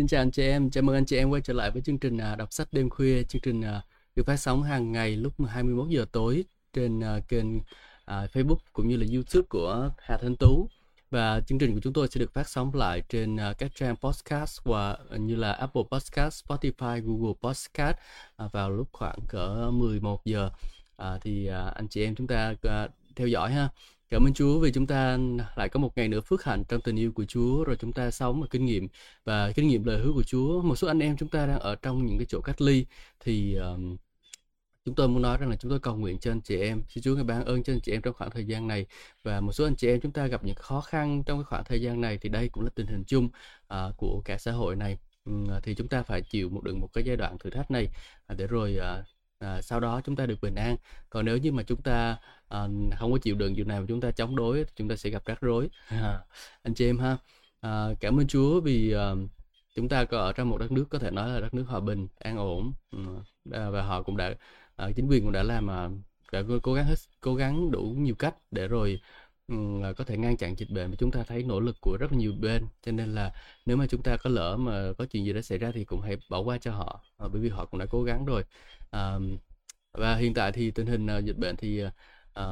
Xin chào anh chị em, chào mừng anh chị em quay trở lại với chương trình Đọc Sách Đêm Khuya. Chương trình được phát sóng hàng ngày lúc 21 giờ tối trên kênh Facebook cũng như là YouTube của Hà Thanh Tú. Và chương trình của chúng tôi sẽ được phát sóng lại trên các trang podcast và như là Apple Podcast, Spotify, Google Podcast vào lúc khoảng cỡ 11 giờ. Anh chị em chúng ta theo dõi ha. Cảm ơn Chúa vì chúng ta lại có một ngày nữa phước hạnh trong tình yêu của Chúa, rồi chúng ta sống và kinh nghiệm lời hứa của Chúa. Một số anh em chúng ta đang ở trong những cái chỗ cách ly thì chúng tôi muốn nói rằng là chúng tôi cầu nguyện cho anh chị em. Xin Chúa ngài ban ơn cho anh chị em trong khoảng thời gian này. Và một số anh chị em chúng ta gặp những khó khăn trong cái khoảng thời gian này thì đây cũng là tình hình chung của cả xã hội này. Thì chúng ta phải chịu một cái giai đoạn thử thách này để rồi sau đó chúng ta được bình an. Còn nếu như mà chúng ta không có chịu đựng điều này mà chúng ta chống đối, chúng ta sẽ gặp rắc rối. Anh chị em ha, cảm ơn Chúa vì chúng ta có ở trong một đất nước có thể nói là đất nước hòa bình, an ổn, và họ cũng đã chính quyền cũng đã cố gắng đủ nhiều cách để rồi có thể ngăn chặn dịch bệnh. Mà chúng ta thấy nỗ lực của rất là nhiều bên, cho nên là nếu mà chúng ta có lỡ mà có chuyện gì đã xảy ra thì cũng hãy bỏ qua cho họ, bởi vì họ cũng đã cố gắng rồi. Và hiện tại thì tình hình dịch bệnh thì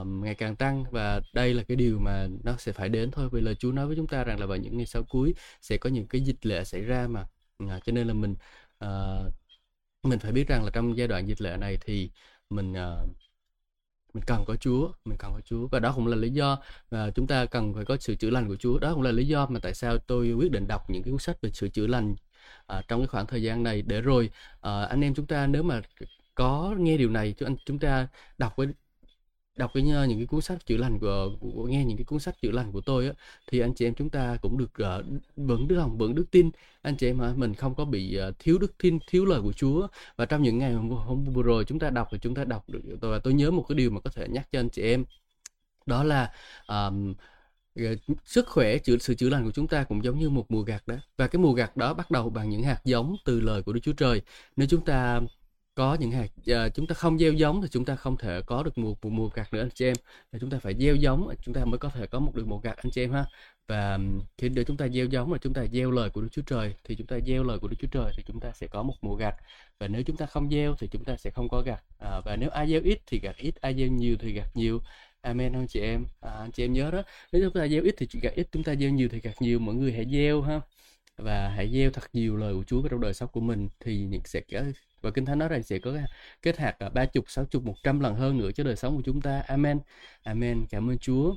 ngày càng tăng, và đây là cái điều mà nó sẽ phải đến thôi, vì lời Chúa nói với chúng ta rằng là vào những ngày sau cuối sẽ có những cái dịch lệ xảy ra mà. Cho nên là mình phải biết rằng là trong giai đoạn dịch lệ này thì mình cần có Chúa, và đó cũng là lý do mà chúng ta cần phải có sự chữa lành của Chúa. Đó cũng là lý do mà tại sao tôi quyết định đọc những cái cuốn sách về sự chữa lành trong cái khoảng thời gian này, để rồi anh em chúng ta nếu mà có nghe điều này, chúng ta đọc với những cái cuốn sách chữa lành của nghe những cái cuốn sách chữa lành của tôi á, thì anh chị em chúng ta cũng được vững đức tin. Anh chị em mình không có bị thiếu đức tin, thiếu lời của Chúa. Và trong những ngày hôm vừa rồi chúng ta đọc thì chúng ta đọc được, và tôi nhớ một cái điều mà có thể nhắc cho anh chị em, đó là sức khỏe, sự chữa lành của chúng ta cũng giống như một mùa gặt đó, và cái mùa gặt đó bắt đầu bằng những hạt giống từ lời của Đức Chúa Trời. Nếu chúng ta có những hạt chúng ta không gieo giống thì chúng ta không thể có được mùa gặt nữa anh chị em. Chúng ta phải gieo giống, chúng ta mới có thể có mùa gặt anh chị em ha. Và khi để chúng ta gieo giống là chúng ta gieo lời của Đức Chúa Trời, thì chúng ta gieo lời của Đức Chúa Trời thì chúng ta sẽ có một mùa gặt. Và nếu chúng ta không gieo thì chúng ta sẽ không có gặt. Và nếu ai gieo ít thì gặt ít, ai gieo nhiều thì gặt nhiều. Amen anh chị em. Anh chị em nhớ đó, nếu chúng ta gieo ít thì gặt ít, chúng ta gieo nhiều thì gặt nhiều. Mọi người hãy gieo ha, và hãy gieo thật nhiều lời của Chúa trong đời sống của mình, thì và Kinh Thánh nói rằng sẽ có kết hạt 30, 60, 100 lần hơn nữa cho đời sống của chúng ta. Amen. Cảm ơn Chúa.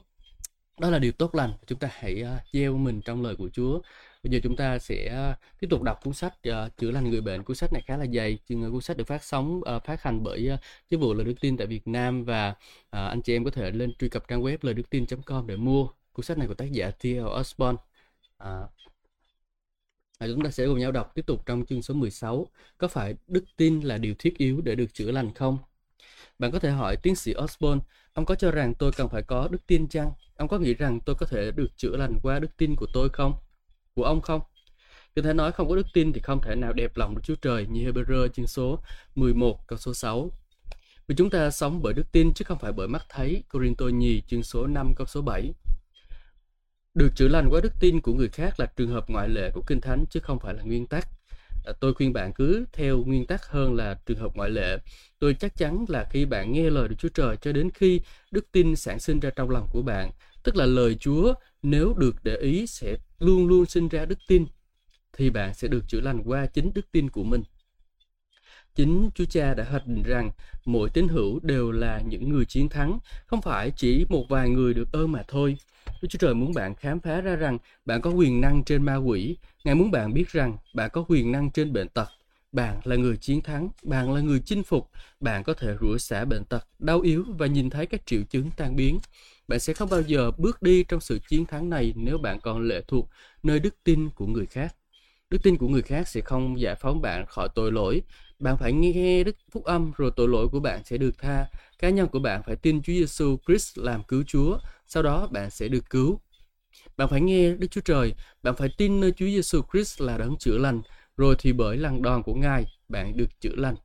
Đó là điều tốt lành. Chúng ta hãy gieo mình trong lời của Chúa. Bây giờ chúng ta sẽ tiếp tục đọc cuốn sách Chữa lành người bệnh. Cuốn sách này khá là dày. Cuốn sách được phát hành bởi Chi vụ Lời Đức Tin tại Việt Nam, và anh chị em có thể lên truy cập trang web loidưctin.com để mua. Cuốn sách này của tác giả T.L. Osborn. Chúng ta sẽ cùng nhau đọc tiếp tục trong chương số 16. Có phải đức tin là điều thiết yếu để được chữa lành không? Bạn có thể hỏi tiến sĩ Osborn, ông có cho rằng tôi cần phải có đức tin chăng? Ông có nghĩ rằng tôi có thể được chữa lành qua đức tin của tôi không? Của ông không? Kinh Thánh nói không có đức tin thì không thể nào đẹp lòng Đức Chúa Trời, như Hebrew chương số 11 câu số 6. Vì chúng ta sống bởi đức tin chứ không phải bởi mắt thấy, Cô-rinh-tô nhì chương số 5 câu số 7. Được chữa lành qua đức tin của người khác là trường hợp ngoại lệ của Kinh Thánh chứ không phải là nguyên tắc. Tôi khuyên bạn cứ theo nguyên tắc hơn là trường hợp ngoại lệ. Tôi chắc chắn là khi bạn nghe lời Đức Chúa Trời cho đến khi đức tin sản sinh ra trong lòng của bạn, tức là lời Chúa nếu được để ý sẽ luôn luôn sinh ra đức tin, thì bạn sẽ được chữa lành qua chính đức tin của mình. Chính Chúa Cha đã hoạch định rằng mỗi tín hữu đều là những người chiến thắng, không phải chỉ một vài người được ơn mà thôi. Đức Chúa Trời muốn bạn khám phá ra rằng bạn có quyền năng trên ma quỷ. Ngài muốn bạn biết rằng bạn có quyền năng trên bệnh tật. Bạn là người chiến thắng, bạn là người chinh phục. Bạn có thể rủa xả bệnh tật, đau yếu và nhìn thấy các triệu chứng tan biến. Bạn sẽ không bao giờ bước đi trong sự chiến thắng này nếu bạn còn lệ thuộc nơi đức tin của người khác. Đức tin của người khác sẽ không giải phóng bạn khỏi tội lỗi. Bạn phải nghe Đức Phúc Âm rồi tội lỗi của bạn sẽ được tha. Cá nhân của bạn phải tin Chúa Giêsu Christ làm cứu Chúa, sau đó bạn sẽ được cứu. Bạn phải nghe Đức Chúa Trời, bạn phải tin nơi Chúa Giêsu Christ là đấng chữa lành, rồi thì bởi lần đòn của Ngài bạn được chữa lành.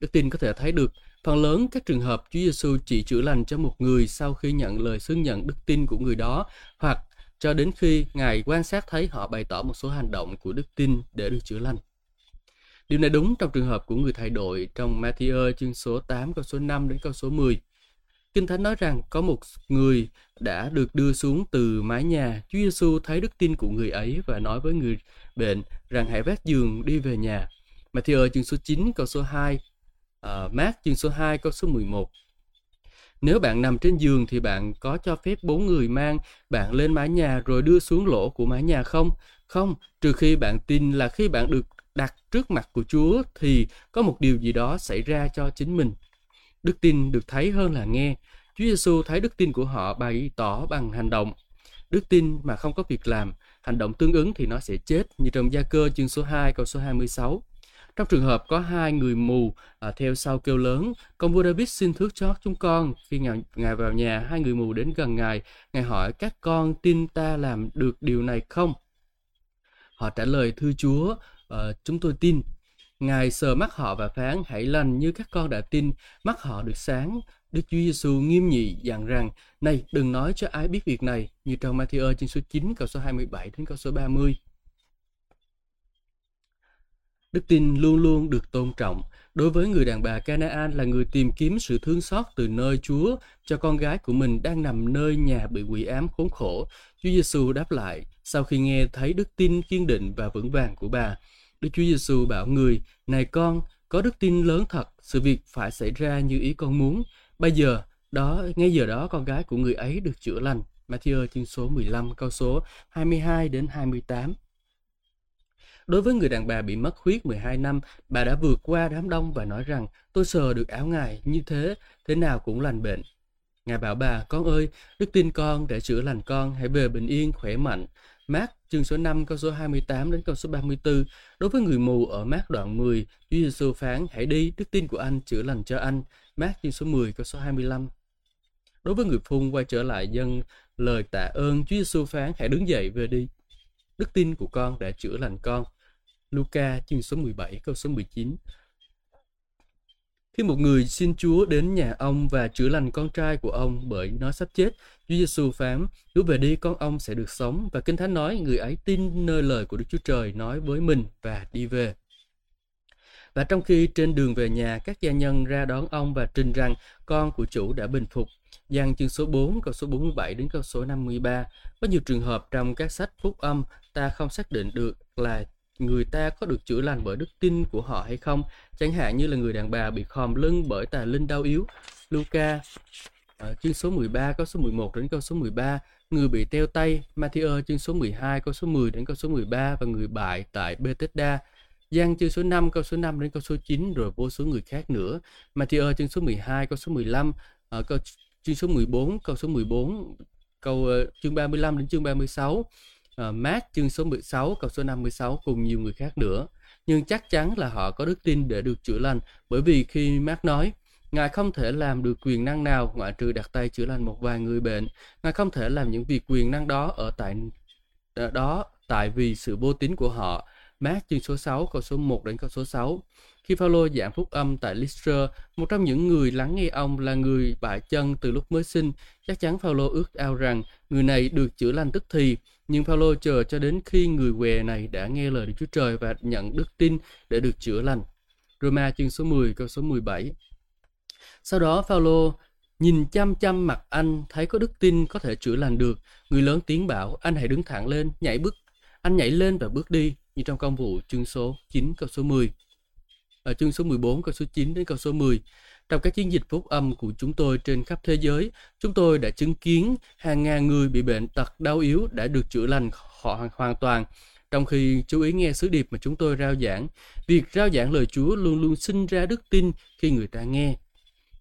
Đức tin có thể thấy được phần lớn các trường hợp Chúa Giêsu chỉ chữa lành cho một người sau khi nhận lời xưng nhận đức tin của người đó, hoặc cho đến khi Ngài quan sát thấy họ bày tỏ một số hành động của đức tin để được chữa lành. Điều này đúng trong trường hợp của người thầy đội trong Ma-thi-ơ chương số 8 câu số 5 đến câu số 10. Kinh Thánh nói rằng có một người đã được đưa xuống từ mái nhà. Chúa Giêsu thấy đức tin của người ấy và nói với người bệnh rằng hãy vác giường đi về nhà. Ma-thi-ơ chương số 9 câu số 2, Mác chương số 2 câu số 11. Nếu bạn nằm trên giường thì bạn có cho phép 4 người mang bạn lên mái nhà rồi đưa xuống lỗ của mái nhà không? Không, trừ khi bạn tin là khi bạn được đặt trước mặt của Chúa thì có một điều gì đó xảy ra cho chính mình. Đức tin được thấy hơn là nghe. Chúa Giêsu thấy đức tin của họ bày tỏ bằng hành động. Đức tin mà không có việc làm, hành động tương ứng thì nó sẽ chết, như trong Gia-cơ chương số 2 câu số 26. Trong trường hợp có 2 người mù theo sau kêu lớn, "Con vua David xin thước chót chúng con." Khi Ngài vào nhà, 2 người mù đến gần Ngài. Ngài hỏi: "Các con tin ta làm được điều này không?" Họ trả lời: "Thưa Chúa, chúng tôi tin." Ngài sờ mắt họ và phán: "Hãy lành như các con đã tin." Mắt họ được sáng. Đức Chúa Giêsu nghiêm nhị dặn rằng: "Này, đừng nói cho ai biết việc này." Như trong Ma-thi-ơ chương số 9 câu số 27 đến câu số 30. Đức tin luôn luôn được tôn trọng. Đối với người đàn bà Canaan là người tìm kiếm sự thương xót từ nơi Chúa cho con gái của mình đang nằm nơi nhà bị quỷ ám khốn khổ, Chúa Giêsu đáp lại sau khi nghe thấy đức tin kiên định và vững vàng của bà. Đức Chúa Giêsu bảo người: "Này con, có đức tin lớn thật, sự việc phải xảy ra như ý con muốn. Bây giờ đó, ngay giờ đó con gái của người ấy được chữa lành." Ma-thi-ơ chương số 15 câu số 22 đến 28. Đối với người đàn bà bị mất huyết 12 năm, bà đã vượt qua đám đông và nói rằng: "Tôi sờ được áo Ngài, như thế nào cũng lành bệnh." Ngài bảo bà: "Con ơi, đức tin con để chữa lành con, hãy về bình yên, khỏe mạnh." Mác chương số 5 câu số 28 đến câu số 34. Đối với người mù ở Mác đoạn 10, Chúa Giêsu phán: "Hãy đi, đức tin của anh chữa lành cho anh." Mác chương số 10 câu số 25. Đối với người phun quay trở lại dâng lời tạ ơn, Chúa Giêsu phán: "Hãy đứng dậy về đi, đức tin của con đã chữa lành con." Luca chương số 17 câu số 19. Khi một người xin Chúa đến nhà ông và chữa lành con trai của ông bởi nó sắp chết, Chúa Giêsu phán: "Chúa về đi, con ông sẽ được sống." Và Kinh Thánh nói người ấy tin nơi lời của Đức Chúa Trời nói với mình và đi về. Và trong khi trên đường về nhà, các gia nhân ra đón ông và trình rằng con của chủ đã bình phục. Giăng chương số 4 câu số 47 đến câu số 53. Có nhiều trường hợp trong các sách phúc âm ta không xác định được là người ta có được chữa lành bởi đức tin của họ hay không, chẳng hạn như là người đàn bà bị khòm lưng bởi tà linh đau yếu. Luca chương số 13 câu số 11 đến câu số 13, người bị teo tay. Ma-thi-ơ chương số 12 câu số 10 đến câu số 13 và người bại tại Bethesda. Giăng chương số 5 câu số 5 đến câu số 9 rồi vô số người khác nữa. Ma-thi-ơ chương số 12 câu số 15, chương số 14 câu số 14, chương 35 đến chương 36. Mác chương số 16 câu số 56 cùng nhiều người khác nữa. Nhưng chắc chắn là họ có đức tin để được chữa lành, bởi vì khi Mác nói Ngài không thể làm được quyền năng nào ngoại trừ đặt tay chữa lành một vài người bệnh, Ngài không thể làm những việc quyền năng đó tại vì sự vô tín của họ. Mác chương số 6 câu số 1 đến câu số 6. Khi Phao-lô giảng phúc âm tại Lystra, một trong những người lắng nghe ông là người bại chân từ lúc mới sinh. Chắc chắn Phao-lô ước ao rằng người này được chữa lành tức thì, nhưng Phao-lô chờ cho đến khi người què này đã nghe lời Đức Chúa Trời và nhận đức tin để được chữa lành. Roma chương số 10 câu số 17. Sau đó Phao-lô nhìn chăm chăm mặt anh, thấy có đức tin có thể chữa lành được. Người lớn tiếng bảo: "Anh hãy đứng thẳng lên, nhảy bước." Anh nhảy lên và bước đi, như trong Công vụ chương số 9 câu số 10. Ở chương số 14 câu số 9 đến câu số 10. Trong các chiến dịch phúc âm của chúng tôi trên khắp thế giới, chúng tôi đã chứng kiến hàng ngàn người bị bệnh tật đau yếu đã được chữa lành họ hoàn toàn. Trong khi chú ý nghe sứ điệp mà chúng tôi rao giảng, việc rao giảng lời Chúa luôn luôn sinh ra đức tin khi người ta nghe.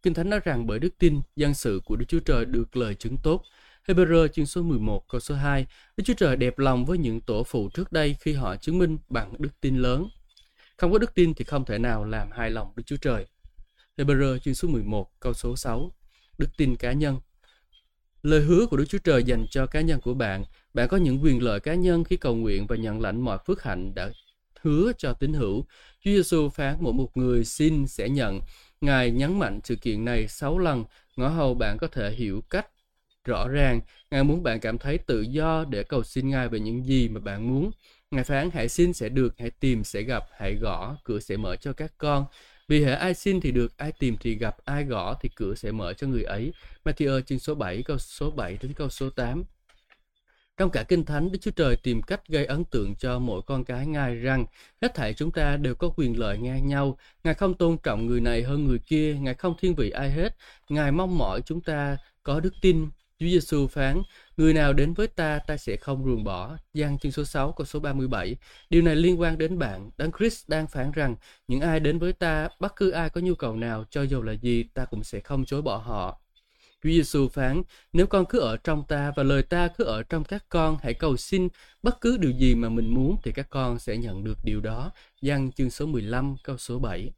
Kinh Thánh nói rằng bởi đức tin, dân sự của Đức Chúa Trời được lời chứng tốt. Hebrew chương số 11 câu số 2. Đức Chúa Trời đẹp lòng với những tổ phụ trước đây khi họ chứng minh bằng đức tin lớn. Không có đức tin thì không thể nào làm hài lòng Đức Chúa Trời. Hebrew chương số 11 câu số 6. Đức tin cá nhân. Lời hứa của Đức Chúa Trời dành cho cá nhân của bạn. Bạn có những quyền lợi cá nhân khi cầu nguyện và nhận lãnh mọi phước hạnh đã hứa cho tín hữu. Chúa Giêsu phán mỗi một người xin sẽ nhận. Ngài nhấn mạnh sự kiện này 6 lần. Ngõ hầu bạn có thể hiểu cách rõ ràng. Ngài muốn bạn cảm thấy tự do để cầu xin Ngài về những gì mà bạn muốn. Ngài phán hãy xin sẽ được, hãy tìm sẽ gặp, hãy gõ, cửa sẽ mở cho các con. Vì hễ ai xin thì được, ai tìm thì gặp, ai gõ thì cửa sẽ mở cho người ấy. Matthew chương số 7, câu số 7 đến câu số 8. Trong cả Kinh Thánh, Đức Chúa Trời tìm cách gây ấn tượng cho mỗi con cái Ngài rằng hết thảy chúng ta đều có quyền lợi ngang nhau. Ngài không tôn trọng người này hơn người kia, Ngài không thiên vị ai hết. Ngài mong mỏi chúng ta có đức tin. Chúa Giêsu phán, người nào đến với ta, ta sẽ không ruồng bỏ. Giăng chương số 6, câu số 37. Điều này liên quan đến bạn. Đấng Christ đang phán rằng, những ai đến với ta, bất cứ ai có nhu cầu nào, cho dù là gì, ta cũng sẽ không chối bỏ họ. Chúa Giêsu phán, nếu con cứ ở trong ta và lời ta cứ ở trong các con, hãy cầu xin bất cứ điều gì mà mình muốn thì các con sẽ nhận được điều đó. Giăng chương số 15, câu số 7.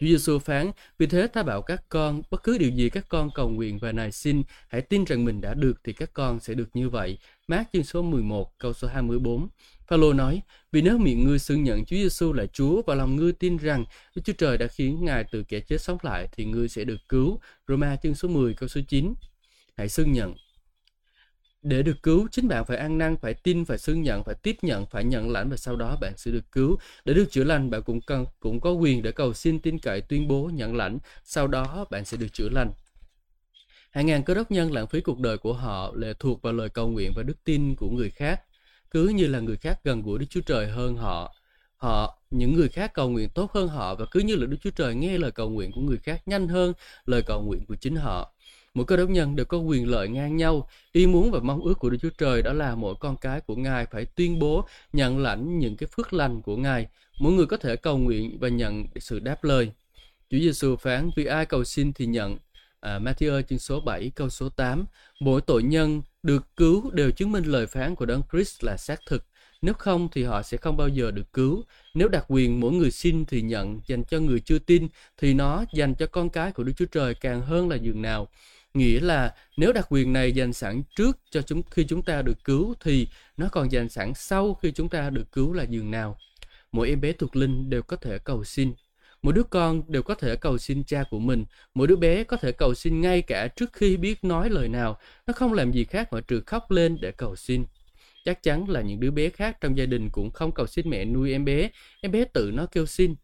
Chúa Giêsu phán, vì thế ta bảo các con, bất cứ điều gì các con cầu nguyện và nài xin, hãy tin rằng mình đã được thì các con sẽ được như vậy. Mác chương số 11, câu số 24. Phao-lô nói, vì nếu miệng ngươi xưng nhận Chúa Giêsu là Chúa và lòng ngươi tin rằng Đức Chúa Trời đã khiến Ngài từ kẻ chết sống lại thì ngươi sẽ được cứu. Roma chương số 10, câu số 9. Hãy xưng nhận. Để được cứu, chính bạn phải ăn năn, phải tin, phải xưng nhận, phải tiếp nhận, phải nhận lãnh và sau đó bạn sẽ được cứu. Để được chữa lành, bạn cũng có quyền để cầu xin, tin cậy, tuyên bố, nhận lãnh, sau đó bạn sẽ được chữa lành. Hàng ngàn cơ đốc nhân lãng phí cuộc đời của họ lệ thuộc vào lời cầu nguyện và đức tin của người khác, cứ như là người khác gần gũi Đức Chúa Trời hơn họ. Những người khác cầu nguyện tốt hơn họ và cứ như là Đức Chúa Trời nghe lời cầu nguyện của người khác nhanh hơn lời cầu nguyện của chính họ. Mỗi cơ đốc nhân đều có quyền lợi ngang nhau. Ý muốn và mong ước của Đức Chúa Trời đó là mỗi con cái của Ngài phải tuyên bố, nhận lãnh những cái phước lành của Ngài. Mỗi người có thể cầu nguyện và nhận sự đáp lời. Chúa Giêsu phán, vì ai cầu xin thì nhận. Matthew chương số 7, câu số 8. Mỗi tội nhân được cứu đều chứng minh lời phán của Đấng Christ là xác thực. Nếu không thì họ sẽ không bao giờ được cứu. Nếu đặc quyền mỗi người xin thì nhận dành cho người chưa tin, thì nó dành cho con cái của Đức Chúa Trời càng hơn là dường nào. Nghĩa là nếu đặc quyền này dành sẵn trước cho khi chúng ta được cứu thì nó còn dành sẵn sau khi chúng ta được cứu là dường nào. Mỗi em bé thuộc linh đều có thể cầu xin. Mỗi đứa con đều có thể cầu xin cha của mình. Mỗi đứa bé có thể cầu xin ngay cả trước khi biết nói lời nào. Nó không làm gì khác ngoại trừ khóc lên để cầu xin. Chắc chắn là những đứa bé khác trong gia đình cũng không cầu xin mẹ nuôi em bé. Em bé tự nó kêu xin.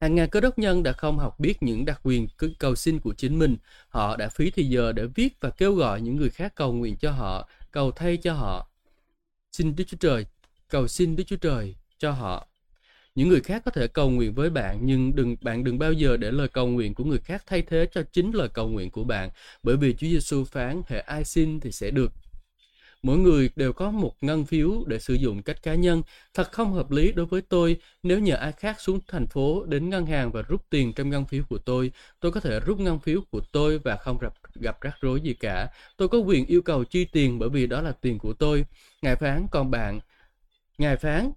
Hàng ngàn cơ đốc nhân đã không học biết những đặc quyền cầu xin của chính mình. Họ đã phí thời giờ để viết và kêu gọi những người khác cầu nguyện cho họ, cầu thay cho họ. Xin Đức Chúa Trời, cầu xin Đức Chúa Trời cho họ. Những người khác có thể cầu nguyện với bạn, nhưng bạn đừng bao giờ để lời cầu nguyện của người khác thay thế cho chính lời cầu nguyện của bạn, bởi vì Chúa Giêsu phán hễ ai xin thì sẽ được. Mỗi người đều có một ngân phiếu để sử dụng cách cá nhân. Thật không hợp lý đối với tôi nếu nhờ ai khác xuống thành phố đến ngân hàng và rút tiền trong ngân phiếu của tôi. Tôi có thể rút ngân phiếu của tôi và không gặp rắc rối gì cả. Tôi có quyền yêu cầu chi tiền bởi vì đó là tiền của tôi. Ngài phán,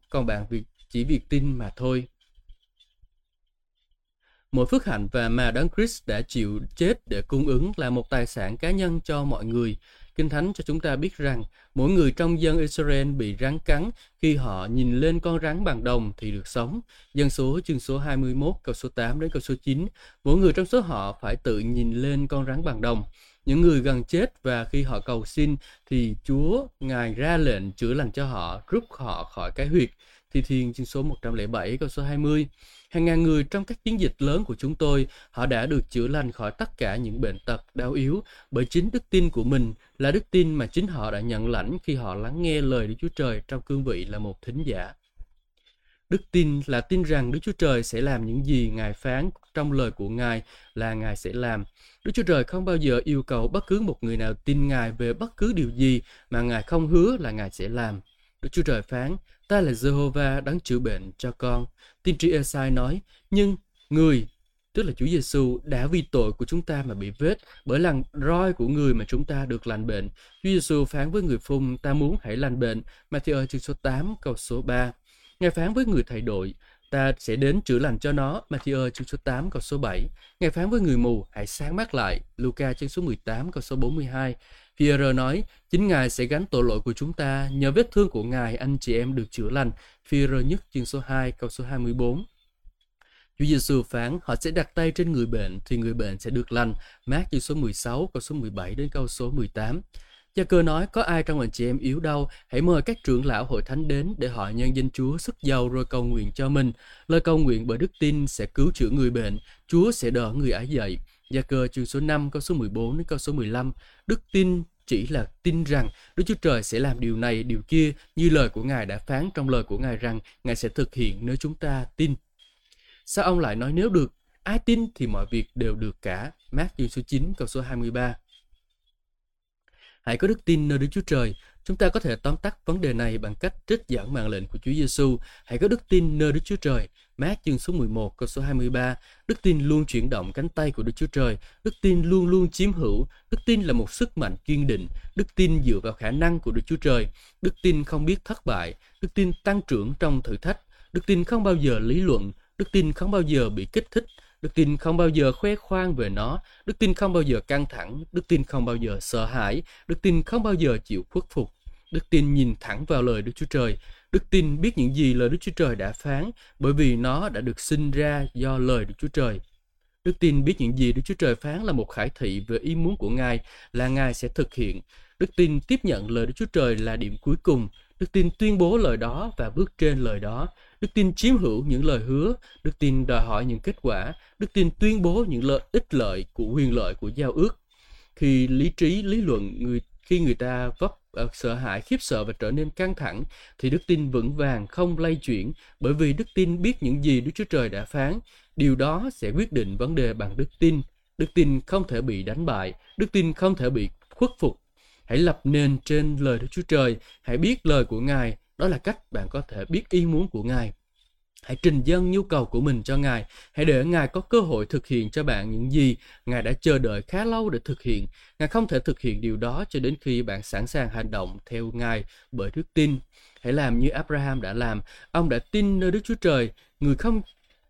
còn bạn chỉ việc tin mà thôi. Mỗi phước hạnh mà Đấng Christ đã chịu chết để cung ứng là một tài sản cá nhân cho mọi người. Kinh Thánh cho chúng ta biết rằng mỗi người trong dân Israel bị rắn cắn, khi họ nhìn lên con rắn bằng đồng thì được sống. Dân số chương số 21, câu số 8 đến câu số 9. Mỗi người trong số họ phải tự nhìn lên con rắn bằng đồng. Những người gần chết và khi họ cầu xin thì Chúa Ngài ra lệnh chữa lành cho họ, rút họ khỏi cái huyệt. Thi Thiên chương số 107, câu số 20. Hàng ngàn người trong các chiến dịch lớn của chúng tôi, họ đã được chữa lành khỏi tất cả những bệnh tật, đau yếu bởi chính đức tin của mình, là đức tin mà chính họ đã nhận lãnh khi họ lắng nghe lời Đức Chúa Trời trong cương vị là một thính giả. Đức tin là tin rằng Đức Chúa Trời sẽ làm những gì Ngài phán trong lời của Ngài là Ngài sẽ làm. Đức Chúa Trời không bao giờ yêu cầu bất cứ một người nào tin Ngài về bất cứ điều gì mà Ngài không hứa là Ngài sẽ làm. Đức Chúa Trời phán, ta là Jehovah đáng chữa bệnh cho con. Tiên tri Esai nói, nhưng người, tức là Chúa Giêsu đã vì tội của chúng ta mà bị vết, bởi lần roi của người mà chúng ta được lành bệnh. Chúa Giêsu phán với người phung, ta muốn hãy lành bệnh. Matthew chương số 8, câu số 3. Ngài phán với người thầy đội, ta sẽ đến chữa lành cho nó. Matthew chương số 8, câu số 7. Ngài phán với người mù, hãy sáng mắt lại. Luca chương số 18, câu số 42. Phi-e-rơ nói, chính Ngài sẽ gánh tội lỗi của chúng ta, nhờ vết thương của Ngài anh chị em được chữa lành. Phi-e-rơ nhất chương số 2, câu số 24. Chúa Giêsu phán họ sẽ đặt tay trên người bệnh thì người bệnh sẽ được lành. Mác chương số 16, câu số 17 đến câu số 18. Gia-cơ nói, có ai trong anh chị em yếu đau, hãy mời các trưởng lão hội thánh đến để họ nhân danh Chúa sức giàu rồi cầu nguyện cho mình. Lời cầu nguyện bởi đức tin sẽ cứu chữa người bệnh, Chúa sẽ đỡ người ấy dậy. Gia-cơ chương số 5, câu số 14 đến câu số 15. Đức tin chỉ là tin rằng Đức Chúa Trời sẽ làm điều này, điều kia, như lời của Ngài đã phán trong lời của Ngài rằng Ngài sẽ thực hiện nếu chúng ta tin. Sao ông lại nói nếu được? Ai tin thì mọi việc đều được cả. Mác chương số 9, câu số 23. Hãy có đức tin nơi Đức Chúa Trời. Chúng ta có thể tóm tắt vấn đề này bằng cách trích dẫn mạng lệnh của Chúa Giêsu. Hãy có đức tin nơi Đức Chúa Trời. Mác chương số 11, câu số 23. Đức tin luôn chuyển động cánh tay của Đức Chúa Trời. Đức tin luôn luôn chiếm hữu. Đức tin là một sức mạnh kiên định. Đức tin dựa vào khả năng của Đức Chúa Trời. Đức tin không biết thất bại. Đức tin tăng trưởng trong thử thách. Đức tin không bao giờ lý luận. Đức tin không bao giờ bị kích thích. Đức tin không bao giờ khoe khoang về nó. Đức tin không bao giờ căng thẳng. Đức tin không bao giờ sợ hãi. Đức tin không bao giờ chịu khuất phục. Đức tin nhìn thẳng vào lời Đức Chúa Trời. Đức tin biết những gì lời Đức Chúa Trời đã phán, bởi vì nó đã được sinh ra do lời Đức Chúa Trời. Đức tin biết những gì Đức Chúa Trời phán là một khải thị về ý muốn của Ngài, là Ngài sẽ thực hiện. Đức tin tiếp nhận lời Đức Chúa Trời là điểm cuối cùng. Đức tin tuyên bố lời đó và bước trên lời đó. Đức tin chiếm hữu những lời hứa. Đức tin đòi hỏi những kết quả. Đức tin tuyên bố những lợi ích lợi của quyền lợi của giao ước. Khi lý trí, lý luận, khi người ta sợ hãi, khiếp sợ và trở nên căng thẳng, thì đức tin vững vàng, không lay chuyển, bởi vì đức tin biết những gì Đức Chúa Trời đã phán. Điều đó sẽ quyết định vấn đề bằng đức tin. Đức tin không thể bị đánh bại. Đức tin không thể bị khuất phục. Hãy lập nền trên lời Đức Chúa Trời. Hãy biết lời của Ngài. Đó là cách bạn có thể biết ý muốn của Ngài. Hãy trình dâng nhu cầu của mình cho Ngài. Hãy để Ngài có cơ hội thực hiện cho bạn những gì Ngài đã chờ đợi khá lâu để thực hiện. Ngài không thể thực hiện điều đó cho đến khi bạn sẵn sàng hành động theo Ngài bởi đức tin. Hãy làm như Abraham đã làm. Ông đã tin nơi Đức Chúa Trời. Người không...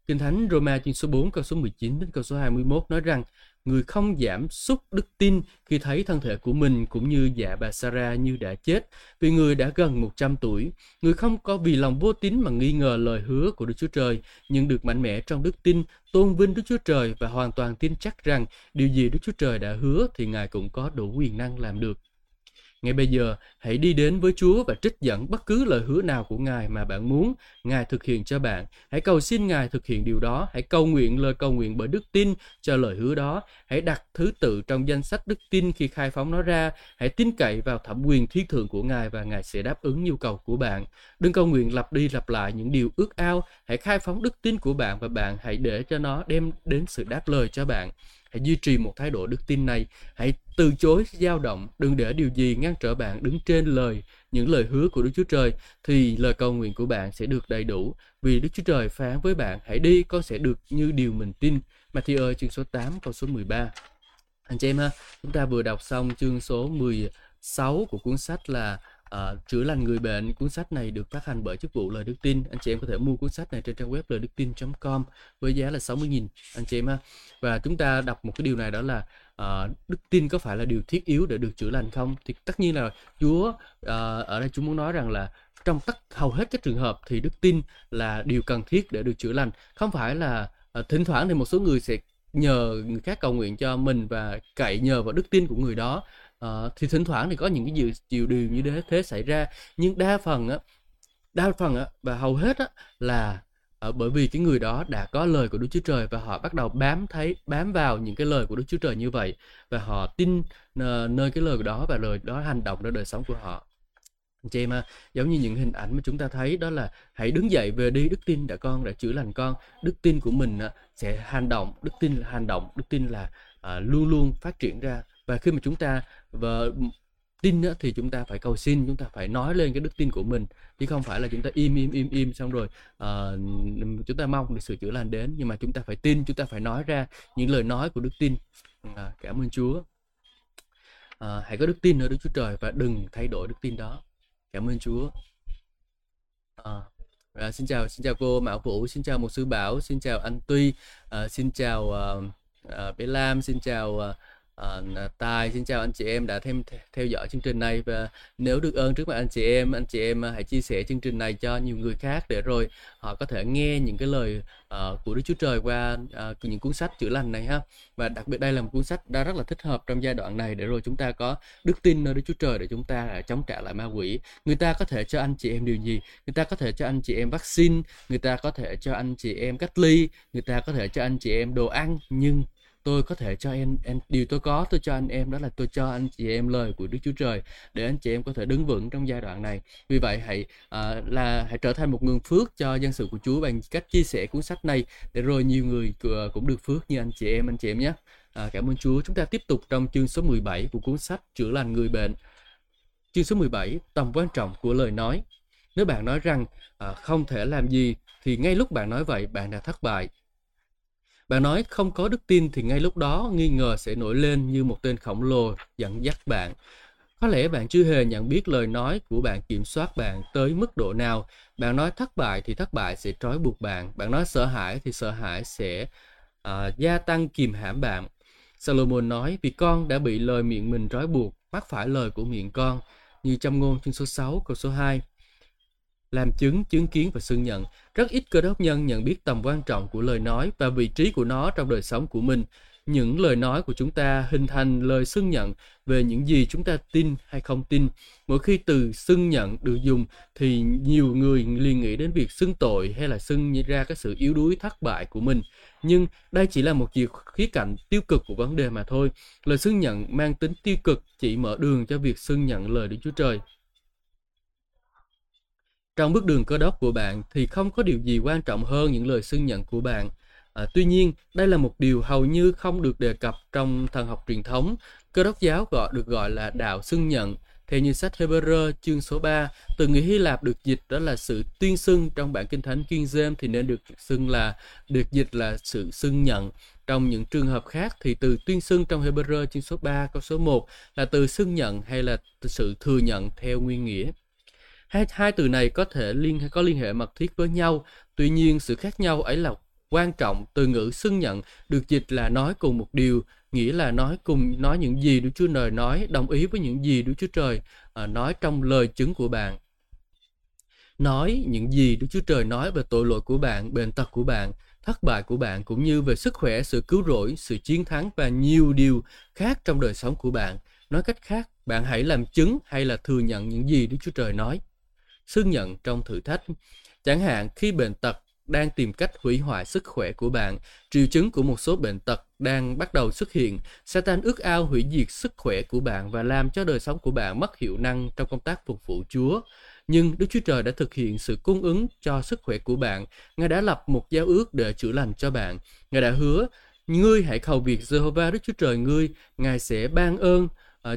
Kinh Thánh Roma chương số 4, câu số 19 đến câu số 21 nói rằng người không giảm sút đức tin khi thấy thân thể của mình cũng như dạ bà Sarah như đã chết, vì người đã gần 100 tuổi. Người không có vì lòng vô tín mà nghi ngờ lời hứa của Đức Chúa Trời, nhưng được mạnh mẽ trong đức tin, tôn vinh Đức Chúa Trời và hoàn toàn tin chắc rằng điều gì Đức Chúa Trời đã hứa thì Ngài cũng có đủ quyền năng làm được. Ngay bây giờ, hãy đi đến với Chúa và trích dẫn bất cứ lời hứa nào của Ngài mà bạn muốn Ngài thực hiện cho bạn. Hãy cầu xin Ngài thực hiện điều đó. Hãy cầu nguyện lời cầu nguyện bởi đức tin cho lời hứa đó. Hãy đặt thứ tự trong danh sách đức tin khi khai phóng nó ra. Hãy tin cậy vào thẩm quyền thiên thượng của Ngài và Ngài sẽ đáp ứng nhu cầu của bạn. Đừng cầu nguyện lặp đi lặp lại những điều ước ao. Hãy khai phóng đức tin của bạn và bạn hãy để cho nó đem đến sự đáp lời cho bạn. Hãy duy trì một thái độ đức tin này. Hãy từ chối dao động. Đừng để điều gì ngăn trở bạn đứng trên những lời hứa của Đức Chúa Trời, thì lời cầu nguyện của bạn sẽ được đầy đủ. Vì Đức Chúa Trời phán với bạn, hãy đi, con sẽ được như điều mình tin. Ma-thi-ơ chương số 8, câu số 13. Anh chị em ha, chúng ta vừa đọc xong chương số 16 của cuốn sách là Chữa lành người bệnh. Cuốn sách này được phát hành bởi chức vụ Lời Đức Tin. Anh chị em có thể mua cuốn sách này trên trang web loidưctin.com với giá là 60.000 anh chị em ha. Và chúng ta đọc một cái điều này, đó là đức tin có phải là điều thiết yếu để được chữa lành không? Thì tất nhiên là Chúa ở đây Chúa muốn nói rằng là trong hầu hết các trường hợp thì đức tin là điều cần thiết để được chữa lành. Không phải là thỉnh thoảng thì một số người sẽ nhờ người khác cầu nguyện cho mình và cậy nhờ vào đức tin của người đó. Thì thỉnh thoảng thì có những cái điều như thế xảy ra, nhưng đa phần và hầu hết là bởi vì cái người đó đã có lời của Đức Chúa Trời và họ bắt đầu bám vào những cái lời của Đức Chúa Trời như vậy, và họ tin nơi cái lời đó và lời đó hành động ra đời sống của họ. Chị em ha, giống như những hình ảnh mà chúng ta thấy, đó là hãy đứng dậy về đi, đức tin đã con đã chữa lành con. Đức tin của mình sẽ hành động, đức tin là hành động, đức tin là luôn luôn phát triển ra. Và khi mà chúng ta tin thì chúng ta phải cầu xin, chúng ta phải nói lên cái đức tin của mình, chứ không phải là chúng ta im xong rồi chúng ta mong được sự chữa lành đến. Nhưng mà chúng ta phải tin, chúng ta phải nói ra những lời nói của đức tin. Cảm ơn Chúa. Hãy có đức tin ở Đức Chúa Trời và đừng thay đổi đức tin đó. Cảm ơn Chúa. Xin chào cô Mão Vũ, xin chào Mục sư Bảo, xin chào anh Tuy, xin chào Bé Lam, xin chào Tài xin chào anh chị em đã theo dõi chương trình này, và nếu được ơn trước mặt anh chị em hãy chia sẻ chương trình này cho nhiều người khác để rồi họ có thể nghe những cái lời của Đức Chúa Trời qua những cuốn sách chữa lành này ha. Và đặc biệt đây là một cuốn sách đã rất là thích hợp trong giai đoạn này để rồi chúng ta có đức tin nơi Đức Chúa Trời để chúng ta chống trả lại ma quỷ. Người ta có thể cho anh chị em điều gì? Người ta có thể cho anh chị em vaccine, người ta có thể cho anh chị em cách ly, người ta có thể cho anh chị em đồ ăn, nhưng tôi có thể cho em điều tôi cho anh em, đó là tôi cho anh chị em lời của Đức Chúa Trời để anh chị em có thể đứng vững trong giai đoạn này. Vì vậy hãy trở thành một nguồn phước cho dân sự của Chúa bằng cách chia sẻ cuốn sách này để rồi nhiều người cũng được phước như anh chị em nhé. Cảm ơn Chúa. Chúng ta tiếp tục trong chương số 17 của cuốn sách Chữa lành người bệnh. Chương số 17, tầm quan trọng của lời nói. Nếu bạn nói rằng không thể làm gì thì ngay lúc bạn nói vậy bạn đã thất bại. Bạn nói không có đức tin thì ngay lúc đó nghi ngờ sẽ nổi lên như một tên khổng lồ dẫn dắt bạn. Có lẽ bạn chưa hề nhận biết lời nói của bạn kiểm soát bạn tới mức độ nào. Bạn nói thất bại thì thất bại sẽ trói buộc bạn. Bạn nói sợ hãi thì sợ hãi sẽ gia tăng kìm hãm bạn. Salomon nói, vì con đã bị lời miệng mình trói buộc, mắc phải lời của miệng con. Như Châm ngôn chương số 6 câu số 2. Làm chứng, chứng kiến và xưng nhận. Rất ít cơ đốc nhân nhận biết tầm quan trọng của lời nói và vị trí của nó trong đời sống của mình. Những lời nói của chúng ta hình thành lời xưng nhận về những gì chúng ta tin hay không tin. Mỗi khi từ xưng nhận được dùng thì nhiều người liền nghĩ đến việc xưng tội hay là xưng ra cái sự yếu đuối thất bại của mình. Nhưng đây chỉ là một chiều khía cạnh tiêu cực của vấn đề mà thôi. Lời xưng nhận mang tính tiêu cực chỉ mở đường cho việc xưng nhận lời Đức Chúa Trời. Trong bước đường cơ đốc của bạn thì không có điều gì quan trọng hơn những lời xưng nhận của bạn. Tuy nhiên, đây là một điều hầu như không được đề cập trong thần học truyền thống. Cơ đốc giáo được gọi là đạo xưng nhận. Theo như sách Hebrew chương số 3, từ ngữ Hy Lạp được dịch đó là sự tuyên xưng. Trong bản Kinh Thánh King James thì nên được dịch là sự xưng nhận. Trong những trường hợp khác thì từ tuyên xưng trong Hebrew chương số 3 câu số 1 là từ xưng nhận hay là sự thừa nhận theo nguyên nghĩa. Hai từ này có liên hệ mật thiết với nhau, tuy nhiên sự khác nhau ấy là quan trọng. Từ ngữ xưng nhận được dịch là nói cùng một điều, nghĩa là nói những gì Đức Chúa Trời nói, đồng ý với những gì Đức Chúa Trời nói trong lời chứng của bạn. Nói những gì Đức Chúa Trời nói về tội lỗi của bạn, bệnh tật của bạn, thất bại của bạn, cũng như về sức khỏe, sự cứu rỗi, sự chiến thắng và nhiều điều khác trong đời sống của bạn. Nói cách khác, bạn hãy làm chứng hay là thừa nhận những gì Đức Chúa Trời nói. Xưng nhận trong thử thách. Chẳng hạn khi bệnh tật đang tìm cách hủy hoại sức khỏe của bạn, triệu chứng của một số bệnh tật đang bắt đầu xuất hiện, Satan ước ao hủy diệt sức khỏe của bạn và làm cho đời sống của bạn mất hiệu năng trong công tác phục vụ Chúa. Nhưng Đức Chúa Trời đã thực hiện sự cung ứng cho sức khỏe của bạn. Ngài đã lập một giao ước để chữa lành cho bạn. Ngài đã hứa, ngươi hãy cầu việc Jehovah Đức Chúa Trời ngươi, Ngài sẽ ban ơn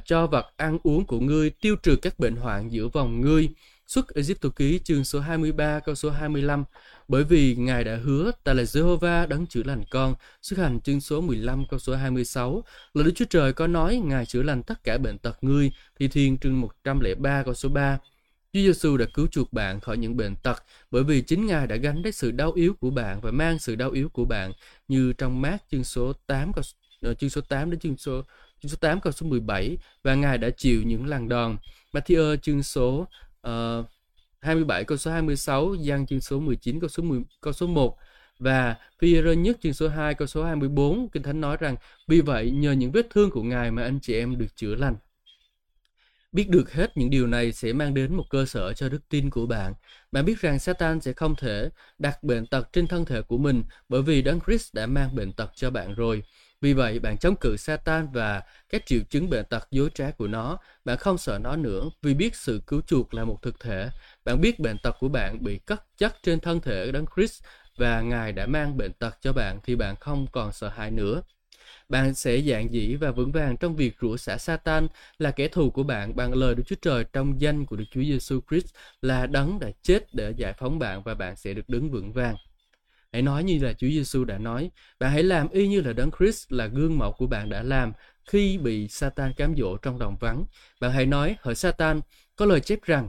cho vật ăn uống của ngươi, tiêu trừ các bệnh hoạn giữa vòng ngươi. Xuất Ê-díp-tô ký chương số 23 câu số 25. Bởi vì Ngài đã hứa, ta là Jehovah đấng chữa lành con. Xuất hành chương số 15 câu số 26. Lời Đức Chúa Trời có nói Ngài chữa lành tất cả bệnh tật ngươi. Thi Thiên chương 103 câu số 3. Chúa Giê-xu đã cứu chuộc bạn khỏi những bệnh tật bởi vì chính Ngài đã gánh lấy sự đau yếu của bạn và mang sự đau yếu của bạn, như trong Mác chương số 8 câu số 17, và Ngài đã chịu những lần đòn. Ma-thi-ơ chương số 27 câu số 26, Giăng chương số 19 câu số 1 và Phi-e-rơ nhất chương số 2 câu số 24. Kinh Thánh nói rằng vì vậy nhờ những vết thương của Ngài mà anh chị em được chữa lành. Biết được hết những điều này sẽ mang đến một cơ sở cho đức tin của bạn. Bạn biết rằng Satan sẽ không thể đặt bệnh tật trên thân thể của mình bởi vì Đấng Christ đã mang bệnh tật cho bạn rồi. Vì vậy, bạn chống cự Satan và các triệu chứng bệnh tật dối trá của nó. Bạn không sợ nó nữa vì biết sự cứu chuộc là một thực thể. Bạn biết bệnh tật của bạn bị cất chất trên thân thể Đấng Christ và Ngài đã mang bệnh tật cho bạn thì bạn không còn sợ hãi nữa. Bạn sẽ dạn dĩ và vững vàng trong việc rủa xả Satan là kẻ thù của bạn bằng lời Đức Chúa Trời trong danh của Đức Chúa Giê-xu Christ là Đấng đã chết để giải phóng bạn, và bạn sẽ được đứng vững vàng. Hãy nói như là Chúa Giê-xu đã nói. Bạn hãy làm y như là Đấng Christ là gương mẫu của bạn đã làm khi bị Satan cám dỗ trong đồng vắng. Bạn hãy nói, hỡi Satan, có lời chép rằng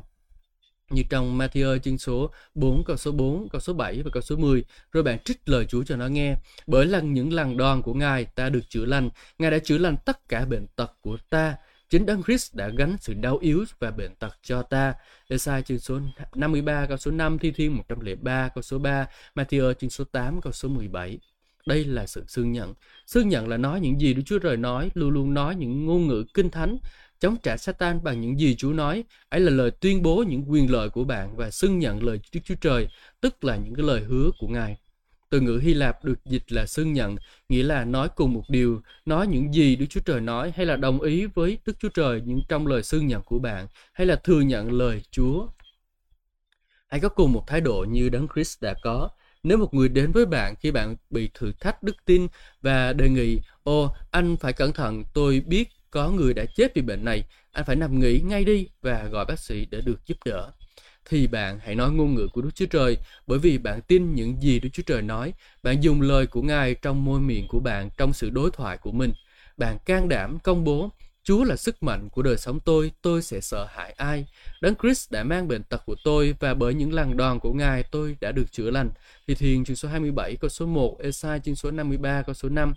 như trong Ma-thi-ơ chương số 4, câu số 4, câu số 7 và câu số 10. Rồi bạn trích lời Chúa cho nó nghe. Bởi lần những lần đòn của Ngài ta được chữa lành. Ngài đã chữa lành tất cả bệnh tật của ta. Chính Đấng Christ đã gánh sự đau yếu và bệnh tật cho ta. Ê-sai chương số 53, câu số 5, Thi Thiên 103, câu số 3, Ma-thi-ơ chương số 8, câu số 17. Đây là sự xưng nhận. Xưng nhận là nói những gì Đức Chúa Trời nói, luôn luôn nói những ngôn ngữ kinh thánh, chống trả Satan bằng những gì Chúa nói. Ấy là lời tuyên bố những quyền lợi của bạn và xưng nhận lời Đức Chúa Trời, tức là những cái lời hứa của Ngài. Từ ngữ Hy Lạp được dịch là xưng nhận, nghĩa là nói cùng một điều, nói những gì Đức Chúa Trời nói, hay là đồng ý với Đức Chúa Trời những trong lời xưng nhận của bạn, hay là thừa nhận lời Chúa. Hãy có cùng một thái độ như Đấng Christ đã có. Nếu một người đến với bạn khi bạn bị thử thách đức tin và đề nghị, ô, anh phải cẩn thận, tôi biết có người đã chết vì bệnh này, anh phải nằm nghỉ ngay đi và gọi bác sĩ để được giúp đỡ, thì bạn hãy nói ngôn ngữ của Đức Chúa Trời, bởi vì bạn tin những gì Đức Chúa Trời nói. Bạn dùng lời của Ngài trong môi miệng của bạn, trong sự đối thoại của mình. Bạn can đảm công bố, Chúa là sức mạnh của đời sống tôi sẽ sợ hãi ai? Đấng Christ đã mang bệnh tật của tôi và bởi những lần đòn của Ngài tôi đã được chữa lành. Thi Thiên chương số 27 câu số 1, Ê-sai chương số 53 câu số 5.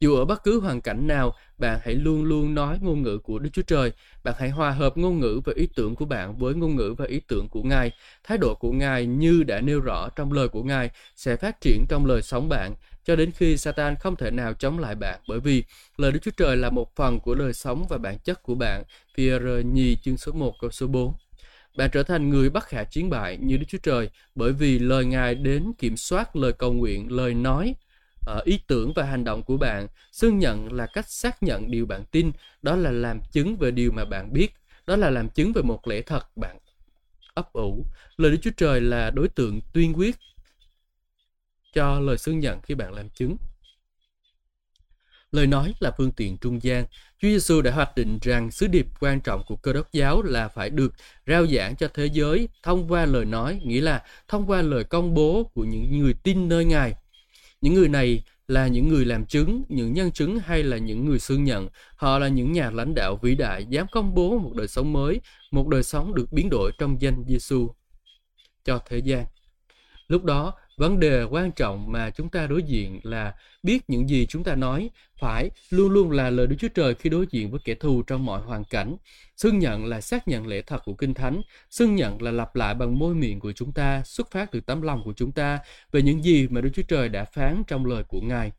Dù ở bất cứ hoàn cảnh nào, bạn hãy luôn luôn nói ngôn ngữ của Đức Chúa Trời. Bạn hãy hòa hợp ngôn ngữ và ý tưởng của bạn với ngôn ngữ và ý tưởng của Ngài. Thái độ của Ngài như đã nêu rõ trong lời của Ngài sẽ phát triển trong đời sống bạn, cho đến khi Satan không thể nào chống lại bạn, bởi vì lời Đức Chúa Trời là một phần của đời sống và bản chất của bạn. Phi-e-rơ nhì chương số 1 câu số 4. Bạn trở thành người bất khả chiến bại như Đức Chúa Trời, bởi vì lời Ngài đến kiểm soát lời cầu nguyện, lời nói, ý tưởng và hành động của bạn. Xưng nhận là cách xác nhận điều bạn tin, đó là làm chứng về điều mà bạn biết, đó là làm chứng về một lẽ thật bạn ấp ủ. Lời Đức Chúa Trời là đối tượng tuyên quyết cho lời xưng nhận khi bạn làm chứng. Lời nói là phương tiện trung gian. Chúa Giêsu đã hoạch định rằng sứ điệp quan trọng của Cơ Đốc giáo là phải được rao giảng cho thế giới thông qua lời nói, nghĩa là thông qua lời công bố của những người tin nơi Ngài. Những người này là những người làm chứng, những nhân chứng hay là những người xưng nhận. Họ là những nhà lãnh đạo vĩ đại dám công bố một đời sống mới, một đời sống được biến đổi trong danh Giêsu cho thế gian. Lúc đó, vấn đề quan trọng mà chúng ta đối diện là biết những gì chúng ta nói phải luôn luôn là lời Đức Chúa Trời khi đối diện với kẻ thù trong mọi hoàn cảnh. Xưng nhận là xác nhận lẽ thật của Kinh Thánh. Xưng nhận là lặp lại bằng môi miệng của chúng ta, xuất phát từ tấm lòng của chúng ta về những gì mà Đức Chúa Trời đã phán trong lời của Ngài.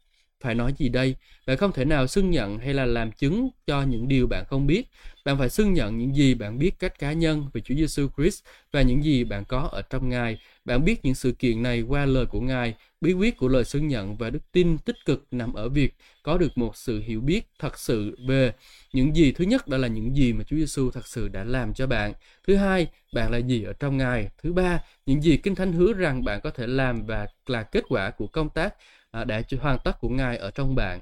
Phải nói gì đây? Bạn không thể nào xưng nhận hay là làm chứng cho những điều bạn không biết. Bạn phải xưng nhận những gì bạn biết cách cá nhân về Chúa Giêsu Christ và những gì bạn có ở trong Ngài. Bạn biết những sự kiện này qua lời của Ngài. Bí quyết của lời xưng nhận và đức tin tích cực nằm ở việc có được một sự hiểu biết thật sự về những gì. Thứ nhất, đó là những gì mà Chúa Giêsu thật sự đã làm cho bạn. Thứ hai, bạn là gì ở trong Ngài. Thứ ba, những gì Kinh Thánh hứa rằng bạn có thể làm và là kết quả của công tác đã hoàn tất của Ngài ở trong bạn.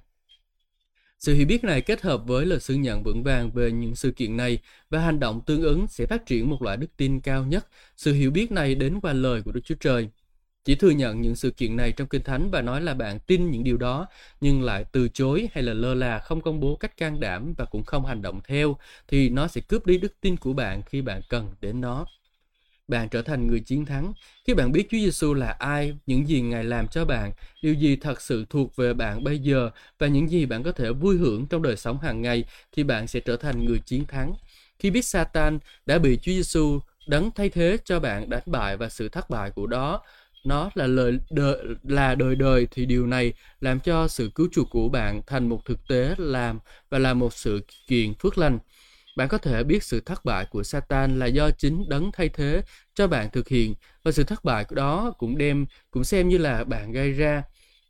Sự hiểu biết này kết hợp với lời xưng nhận vững vàng về những sự kiện này và hành động tương ứng sẽ phát triển một loại đức tin cao nhất. Sự hiểu biết này đến qua lời của Đức Chúa Trời. Chỉ thừa nhận những sự kiện này trong Kinh Thánh và nói là bạn tin những điều đó, nhưng lại từ chối hay là lơ là, không công bố cách can đảm và cũng không hành động theo, thì nó sẽ cướp đi đức tin của bạn khi bạn cần đến nó. Bạn trở thành người chiến thắng khi bạn biết Chúa Giêsu là ai, những gì Ngài làm cho bạn, điều gì thật sự thuộc về bạn bây giờ và những gì bạn có thể vui hưởng trong đời sống hàng ngày, thì bạn sẽ trở thành người chiến thắng. Khi biết Satan đã bị Chúa Giêsu đấng thay thế cho bạn đánh bại và sự thất bại của nó là đời đời, thì điều này làm cho sự cứu chuộc của bạn thành một thực tế là một sự kiện phước lành. Bạn có thể biết sự thất bại của Satan là do chính đấng thay thế cho bạn thực hiện, và sự thất bại đó cũng xem như là bạn gây ra.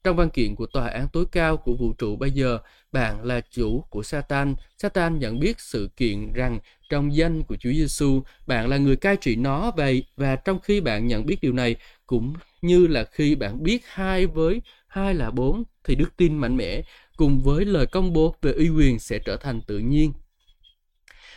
Trong văn kiện của Tòa án tối cao của vũ trụ bây giờ, bạn là chủ của Satan. Satan nhận biết sự kiện rằng trong danh của Chúa Giêsu, bạn là người cai trị nó, và trong khi bạn nhận biết điều này, cũng như là khi bạn biết 2 + 2 = 4, thì đức tin mạnh mẽ cùng với lời công bố về uy quyền sẽ trở thành tự nhiên.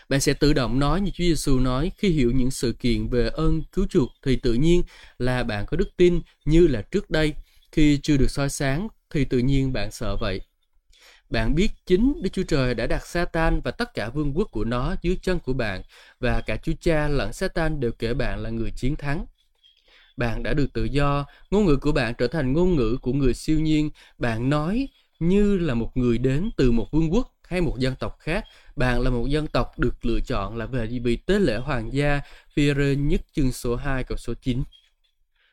Bạn sẽ tự động nói như Chúa Giêsu nói. Khi hiểu những sự kiện về ơn cứu chuộc thì tự nhiên là bạn có đức tin như là trước đây. Khi chưa được soi sáng thì tự nhiên bạn sợ vậy. Bạn biết chính Đức Chúa Trời đã đặt Satan và tất cả vương quốc của nó dưới chân của bạn, và cả Chúa Cha lẫn Satan đều kể bạn là người chiến thắng. Bạn đã được tự do, ngôn ngữ của bạn trở thành ngôn ngữ của người siêu nhiên. Bạn nói như là một người đến từ một vương quốc hay một dân tộc khác. Bạn là một dân tộc được lựa chọn là về vị tế lễ hoàng gia, Phi-e-rơ nhất chương số 2 câu số 9.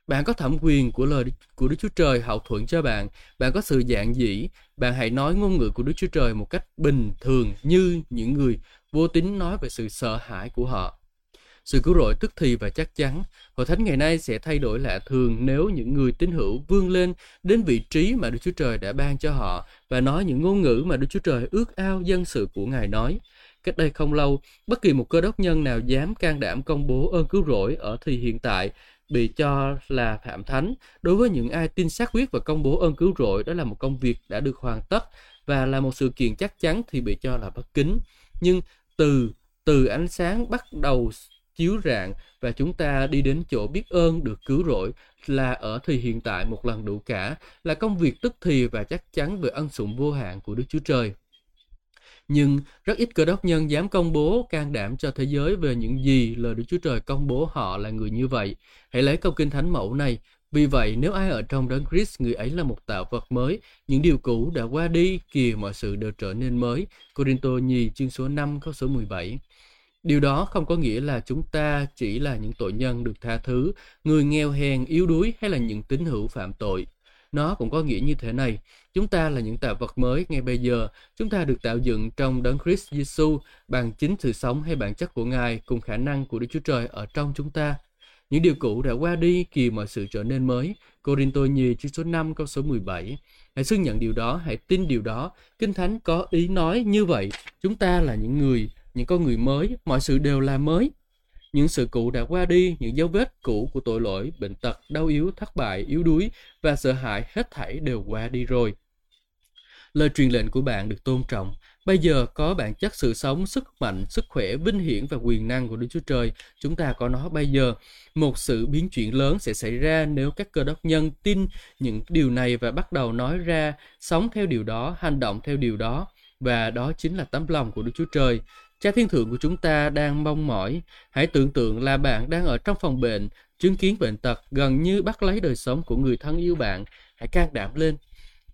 Bạn có thẩm quyền của lời của Đức Chúa Trời hậu thuẫn cho bạn. Bạn có sự giản dĩ. Bạn hãy nói ngôn ngữ của Đức Chúa Trời một cách bình thường như những người vô tín nói về sự sợ hãi của họ. Sự cứu rỗi tức thì và chắc chắn. Hội thánh ngày nay sẽ thay đổi lạ thường nếu những người tín hữu vươn lên đến vị trí mà Đức Chúa Trời đã ban cho họ và nói những ngôn ngữ mà Đức Chúa Trời ước ao dân sự của Ngài nói. Cách đây không lâu, bất kỳ một cơ đốc nhân nào dám can đảm công bố ơn cứu rỗi ở thì hiện tại bị cho là phạm thánh. Đối với những ai tin xác quyết và công bố ơn cứu rỗi, đó là một công việc đã được hoàn tất và là một sự kiện chắc chắn thì bị cho là bất kính. Nhưng từ ánh sáng bắt đầu chiếu rạng và chúng ta đi đến chỗ biết ơn được cứu rỗi là ở thì hiện tại một lần đủ cả, là công việc tức thì và chắc chắn về ân sủng vô hạn của Đức Chúa Trời. Nhưng rất ít cơ đốc nhân dám công bố can đảm cho thế giới về những gì lời Đức Chúa Trời công bố họ là người như vậy. Hãy lấy câu Kinh Thánh mẫu này: vì vậy nếu ai ở trong Đấng Christ, người ấy là một tạo vật mới, những điều cũ đã qua đi, kìa mọi sự đều trở nên mới. Cô-rinh-tô nhì chương số 5 câu số 17. Điều đó không có nghĩa là chúng ta chỉ là những tội nhân được tha thứ, người nghèo hèn yếu đuối hay là những tín hữu phạm tội. Nó cũng có nghĩa như thế này: chúng ta là những tạo vật mới ngay bây giờ. Chúng ta được tạo dựng trong Đấng Christ Jesus bằng chính sự sống hay bản chất của Ngài cùng khả năng của Đức Chúa Trời ở trong chúng ta. Những điều cũ đã qua đi, kìa mọi sự trở nên mới. Cô-rinh-tô nhì chương số 5 câu số 17. Hãy xưng nhận điều đó, hãy tin điều đó. Kinh Thánh có ý nói như vậy. Chúng ta là những con người mới, mọi sự đều là mới. Những sự cũ đã qua đi, những dấu vết cũ của tội lỗi, bệnh tật, đau yếu, thất bại, yếu đuối và sợ hãi hết thảy đều qua đi rồi. Lời truyền lệnh của bạn được tôn trọng. Bây giờ có bản chất sự sống, sức mạnh, sức khỏe, vinh hiển và quyền năng của Đức Chúa Trời. Chúng ta có nó bây giờ. Một sự biến chuyển lớn sẽ xảy ra nếu các cơ đốc nhân tin những điều này và bắt đầu nói ra, sống theo điều đó, hành động theo điều đó. Và đó chính là tấm lòng của Đức Chúa Trời. Cha Thiên Thượng của chúng ta đang mong mỏi. Hãy tưởng tượng là bạn đang ở trong phòng bệnh, chứng kiến bệnh tật gần như bắt lấy đời sống của người thân yêu bạn. Hãy can đảm lên.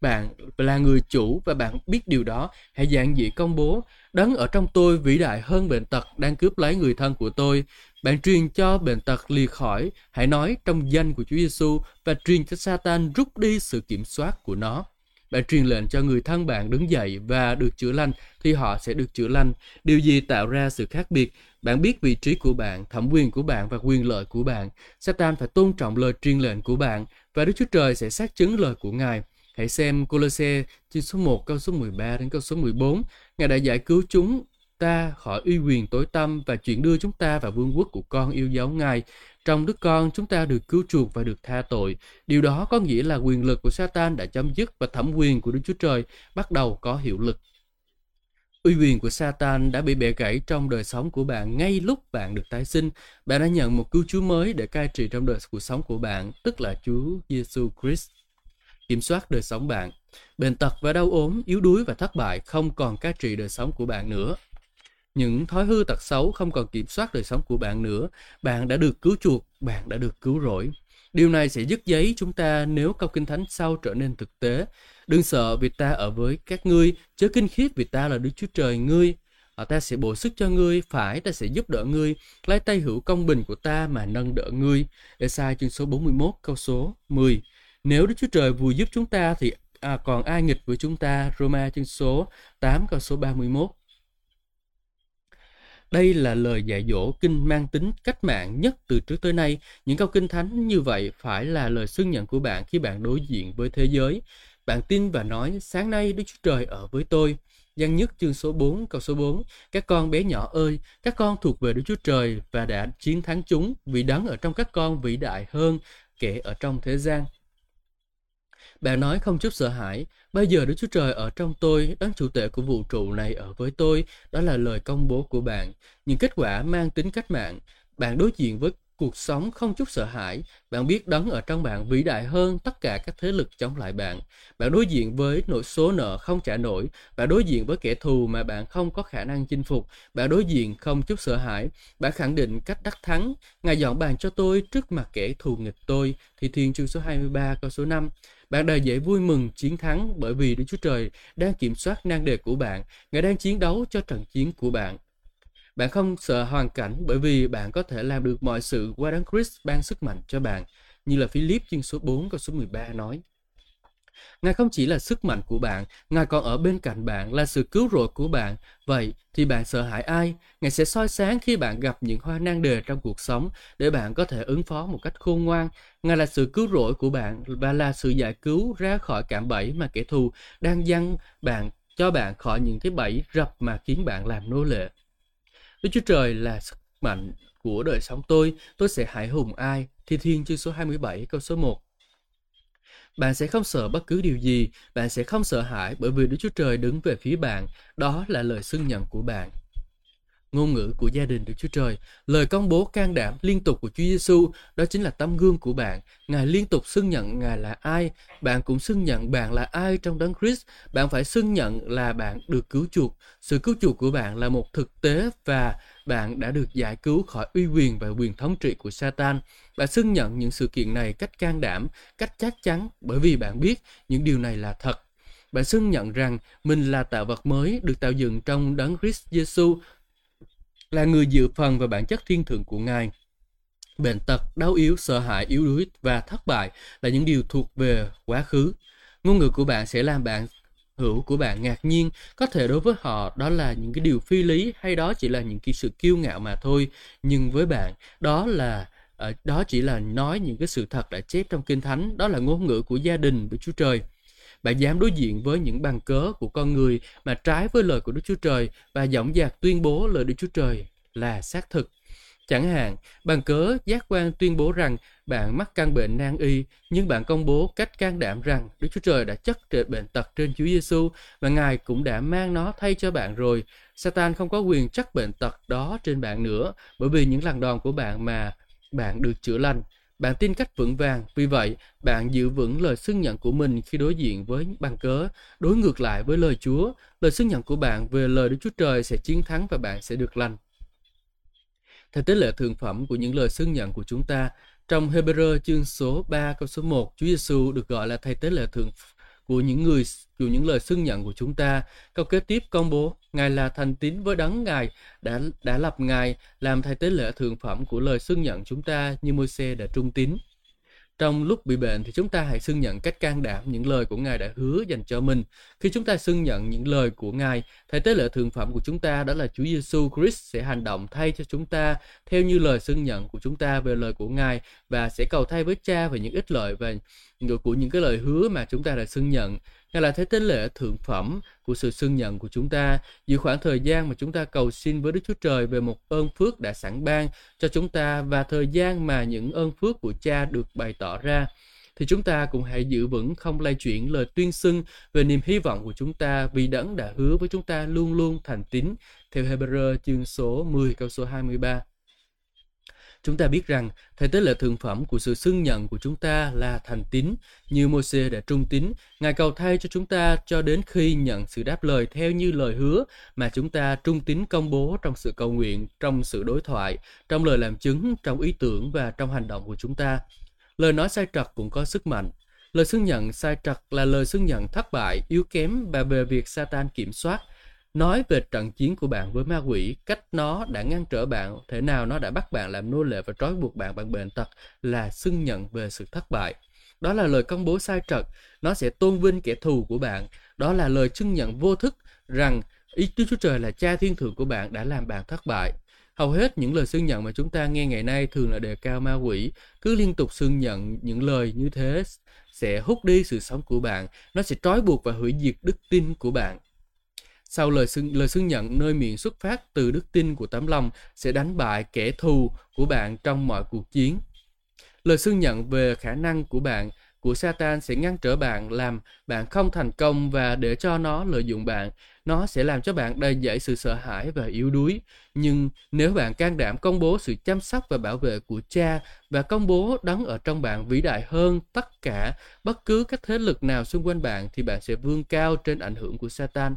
Bạn là người chủ và bạn biết điều đó. Hãy giản dị công bố: Đấng ở trong tôi vĩ đại hơn bệnh tật đang cướp lấy người thân của tôi. Bạn truyền cho bệnh tật lìa khỏi. Hãy nói trong danh của Chúa Giêsu và truyền cho Satan rút đi sự kiểm soát của nó. Bạn truyền lệnh cho người thân bạn đứng dậy và được chữa lành thì họ sẽ được chữa lành. Điều gì tạo ra sự khác biệt? Bạn biết vị trí của bạn, thẩm quyền của bạn và quyền lợi của bạn. Satan phải tôn trọng lời truyền lệnh của bạn và Đức Chúa Trời sẽ xác chứng lời của Ngài. Hãy xem Cô-lô-se chương số 1 câu số 13 đến câu số 14. Ngài đã giải cứu chúng ta khỏi uy quyền tối tăm và chuyển đưa chúng ta vào vương quốc của con yêu dấu Ngài. Trong Đức Con, chúng ta được cứu chuộc và được tha tội. Điều đó có nghĩa là quyền lực của Satan đã chấm dứt và thẩm quyền của Đức Chúa Trời bắt đầu có hiệu lực. Uy quyền của Satan đã bị bẻ gãy trong đời sống của bạn ngay lúc bạn được tái sinh. Bạn đã nhận một cứu Chúa mới để cai trị trong đời sống của bạn, tức là Chúa Giêsu Christ. Kiểm soát đời sống bạn. Bệnh tật và đau ốm, yếu đuối và thất bại không còn cai trị đời sống của bạn nữa. Những thói hư tật xấu không còn kiểm soát đời sống của bạn nữa. Bạn đã được cứu chuộc, bạn đã được cứu rỗi. Điều này sẽ dứt giấy chúng ta nếu câu Kinh Thánh sau trở nên thực tế. Đừng sợ vì ta ở với các ngươi, chớ kinh khiếp vì ta là Đức Chúa Trời ngươi. Ta sẽ bổ sức cho ngươi, phải ta sẽ giúp đỡ ngươi, lấy tay hữu công bình của ta mà nâng đỡ ngươi. Ê-sai chương số 41 câu số 10. Nếu Đức Chúa Trời vừa giúp chúng ta thì còn ai nghịch với chúng ta? Roma chương số 8 câu số 31. Đây là lời dạy dỗ kinh mang tính cách mạng nhất từ trước tới nay. Những câu Kinh Thánh như vậy phải là lời xưng nhận của bạn khi bạn đối diện với thế giới. Bạn tin và nói: sáng nay Đức Chúa Trời ở với tôi. Giăng nhất chương số 4 câu số 4. Các con bé nhỏ ơi, các con thuộc về Đức Chúa Trời và đã chiến thắng chúng, vì Đấng ở trong các con vĩ đại hơn kẻ ở trong thế gian. Bạn nói không chút sợ hãi: bây giờ Đức Chúa Trời ở trong tôi, Đấng chủ tể của vũ trụ này ở với tôi. Đó là lời công bố của bạn. Những kết quả mang tính cách mạng. Bạn đối diện với Cuộc sống không chút sợ hãi, bạn biết đấng ở trong bạn vĩ đại hơn tất cả các thế lực chống lại bạn. Bạn đối diện với nỗi số nợ không trả nổi, bạn đối diện với kẻ thù mà bạn không có khả năng chinh phục, bạn đối diện không chút sợ hãi, bạn khẳng định cách đắc thắng. Ngài dọn bàn cho tôi trước mặt kẻ thù nghịch tôi, Thi Thiên chương số 23 câu số 5. Bạn đầy dễ vui mừng chiến thắng bởi vì Đức Chúa Trời đang kiểm soát nan đề của bạn, Ngài đang chiến đấu cho trận chiến của bạn. Bạn không sợ hoàn cảnh bởi vì bạn có thể làm được mọi sự qua Đấng Christ ban sức mạnh cho bạn, như là Philip chương số 4 câu số 13 nói. Ngài không chỉ là sức mạnh của bạn, Ngài còn ở bên cạnh bạn là sự cứu rỗi của bạn. Vậy thì bạn sợ hãi ai? Ngài sẽ soi sáng khi bạn gặp những hoa nan đề trong cuộc sống để bạn có thể ứng phó một cách khôn ngoan. Ngài là sự cứu rỗi của bạn và là sự giải cứu ra khỏi cạm bẫy mà kẻ thù đang giăng bạn, cho bạn khỏi những cái bẫy rập mà khiến bạn làm nô lệ. Đức Chúa Trời là sức mạnh của đời sống tôi sẽ hãi hùng ai? Thi Thiên chương số 27 câu số 1. Bạn sẽ không sợ bất cứ điều gì, bạn sẽ không sợ hãi bởi vì Đức Chúa Trời đứng về phía bạn, đó là lời xưng nhận của bạn. Ngôn ngữ của gia đình Đức Chúa Trời, lời công bố can đảm liên tục của Chúa Giêsu, đó chính là tấm gương của bạn. Ngài liên tục xưng nhận Ngài là ai, bạn cũng xưng nhận bạn là ai trong Đấng Christ. Bạn phải xưng nhận là bạn được cứu chuộc. Sự cứu chuộc của bạn là một thực tế và bạn đã được giải cứu khỏi uy quyền và quyền thống trị của Satan. Bạn xưng nhận những sự kiện này cách can đảm, cách chắc chắn bởi vì bạn biết những điều này là thật. Bạn xưng nhận rằng mình là tạo vật mới được tạo dựng trong Đấng Christ Giêsu, là người dự phần và bản chất thiên thượng của Ngài. Bệnh tật, đau yếu, sợ hãi, yếu đuối và thất bại là những điều thuộc về quá khứ. Ngôn ngữ của bạn sẽ làm bạn hữu của bạn ngạc nhiên. Có thể đối với họ đó là những cái điều phi lý hay đó chỉ là những cái sự kiêu ngạo mà thôi. Nhưng với bạn, đó chỉ là nói những cái sự thật đã chép trong Kinh Thánh. Đó là ngôn ngữ của gia đình với Chúa Trời. Bạn dám đối diện với những bằng cớ của con người mà trái với lời của Đức Chúa Trời và dõng dạc tuyên bố lời Đức Chúa Trời là xác thực. Chẳng hạn, bằng cớ giác quan tuyên bố rằng bạn mắc căn bệnh nan y, nhưng bạn công bố cách can đảm rằng Đức Chúa Trời đã chất trệt bệnh tật trên Chúa Giêsu và Ngài cũng đã mang nó thay cho bạn rồi. Satan không có quyền chất bệnh tật đó trên bạn nữa bởi vì những lần đòn của bạn mà bạn được chữa lành. Bạn tin cách vững vàng, vì vậy bạn giữ vững lời xưng nhận của mình khi đối diện với bằng cớ đối ngược lại với lời Chúa. Lời xưng nhận của bạn về lời Đức Chúa Trời sẽ chiến thắng và bạn sẽ được lành. Theo tỷ lệ thượng phẩm của những lời xưng nhận của chúng ta, trong Hebrew chương số 3 câu số 1, Chúa Giêsu được gọi là thầy tế lễ thượng của những lời xưng nhận của chúng ta. Câu kế tiếp công bố Ngài là thành tín với Đấng Ngài đã lập Ngài làm thầy tế lễ thượng phẩm của lời xưng nhận chúng ta như Môi-se đã trung tín. Trong lúc bị bệnh thì chúng ta hãy xưng nhận cách can đảm những lời của Ngài đã hứa dành cho mình. Khi chúng ta xưng nhận những lời của Ngài, thầy tế lễ thượng phẩm của chúng ta đó là Chúa Giêsu Christ sẽ hành động thay cho chúng ta theo như lời xưng nhận của chúng ta về lời của Ngài và sẽ cầu thay với Cha về những ích lợi và của những cái lời hứa mà chúng ta đã xưng nhận. Ngài là thầy tế lễ thượng phẩm của sự xưng nhận của chúng ta. Giữa khoảng thời gian mà chúng ta cầu xin với Đức Chúa Trời về một ơn phước đã sẵn ban cho chúng ta và thời gian mà những ơn phước của Cha được bày tỏ ra, thì chúng ta cũng hãy giữ vững không lay chuyển lời tuyên xưng về niềm hy vọng của chúng ta vì Đấng đã hứa với chúng ta luôn luôn thành tín, theo Hebrew chương số 10 câu số 23. Chúng ta biết rằng thầy tế lễ thượng phẩm của sự xưng nhận của chúng ta là thành tín, như Môi-se đã trung tín. Ngài cầu thay cho chúng ta cho đến khi nhận sự đáp lời theo như lời hứa mà chúng ta trung tín công bố trong sự cầu nguyện, trong sự đối thoại, trong lời làm chứng, trong ý tưởng và trong hành động của chúng ta. Lời nói sai trật cũng có sức mạnh. Lời xưng nhận sai trật là lời xưng nhận thất bại, yếu kém và về việc Satan kiểm soát. Nói về trận chiến của bạn với ma quỷ, cách nó đã ngăn trở bạn, thế nào nó đã bắt bạn làm nô lệ và trói buộc bạn bằng bệnh tật là xưng nhận về sự thất bại. Đó là lời công bố sai trật, nó sẽ tôn vinh kẻ thù của bạn. Đó là lời xưng nhận vô thức rằng ý Đức Chúa Trời là Cha thiên thượng của bạn đã làm bạn thất bại. Hầu hết những lời xưng nhận mà chúng ta nghe ngày nay thường là đề cao ma quỷ. Cứ liên tục xưng nhận những lời như thế sẽ hút đi sự sống của bạn, nó sẽ trói buộc và hủy diệt đức tin của bạn. Sau lời xưng nhận nơi miệng xuất phát từ đức tin của tấm lòng sẽ đánh bại kẻ thù của bạn trong mọi cuộc chiến. Lời xưng nhận về khả năng của bạn của Satan sẽ ngăn trở bạn, làm bạn không thành công và để cho nó lợi dụng bạn. Nó sẽ làm cho bạn đầy dẫy sự sợ hãi và yếu đuối. Nhưng nếu bạn can đảm công bố sự chăm sóc và bảo vệ của Cha và công bố đấng ở trong bạn vĩ đại hơn tất cả bất cứ các thế lực nào xung quanh bạn, thì bạn sẽ vươn cao trên ảnh hưởng của Satan.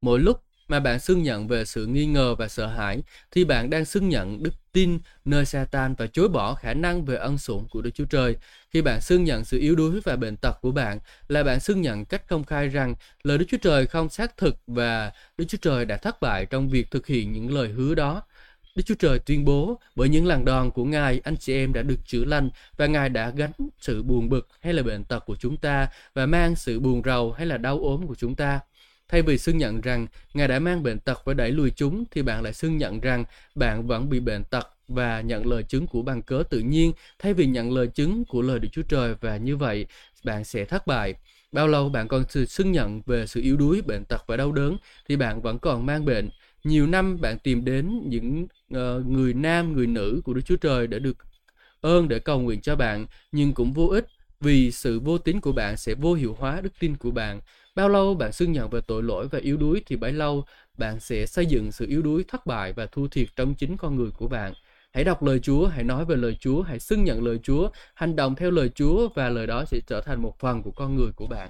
Mỗi lúc mà bạn xưng nhận về sự nghi ngờ và sợ hãi, thì bạn đang xưng nhận đức tin nơi Satan và chối bỏ khả năng về ân sủng của Đức Chúa Trời. Khi bạn xưng nhận sự yếu đuối và bệnh tật của bạn, là bạn xưng nhận cách công khai rằng lời Đức Chúa Trời không xác thực và Đức Chúa Trời đã thất bại trong việc thực hiện những lời hứa đó. Đức Chúa Trời tuyên bố, bởi những lần đòn của Ngài, anh chị em đã được chữa lành và Ngài đã gánh sự buồn bực hay là bệnh tật của chúng ta và mang sự buồn rầu hay là đau ốm của chúng ta. Thay vì xưng nhận rằng Ngài đã mang bệnh tật và đẩy lùi chúng, thì bạn lại xưng nhận rằng bạn vẫn bị bệnh tật và nhận lời chứng của bằng cớ tự nhiên thay vì nhận lời chứng của lời Đức Chúa Trời, và như vậy bạn sẽ thất bại. Bao lâu bạn còn xưng nhận về sự yếu đuối, bệnh tật và đau đớn thì bạn vẫn còn mang bệnh. Nhiều năm bạn tìm đến những người nam, người nữ của Đức Chúa Trời để được ơn để cầu nguyện cho bạn, nhưng cũng vô ích vì sự vô tín của bạn sẽ vô hiệu hóa đức tin của bạn. Bao lâu bạn xưng nhận về tội lỗi và yếu đuối thì bấy lâu bạn sẽ xây dựng sự yếu đuối, thất bại và thua thiệt trong chính con người của bạn. Hãy đọc lời Chúa, hãy nói về lời Chúa, hãy xưng nhận lời Chúa, hành động theo lời Chúa, và lời đó sẽ trở thành một phần của con người của bạn.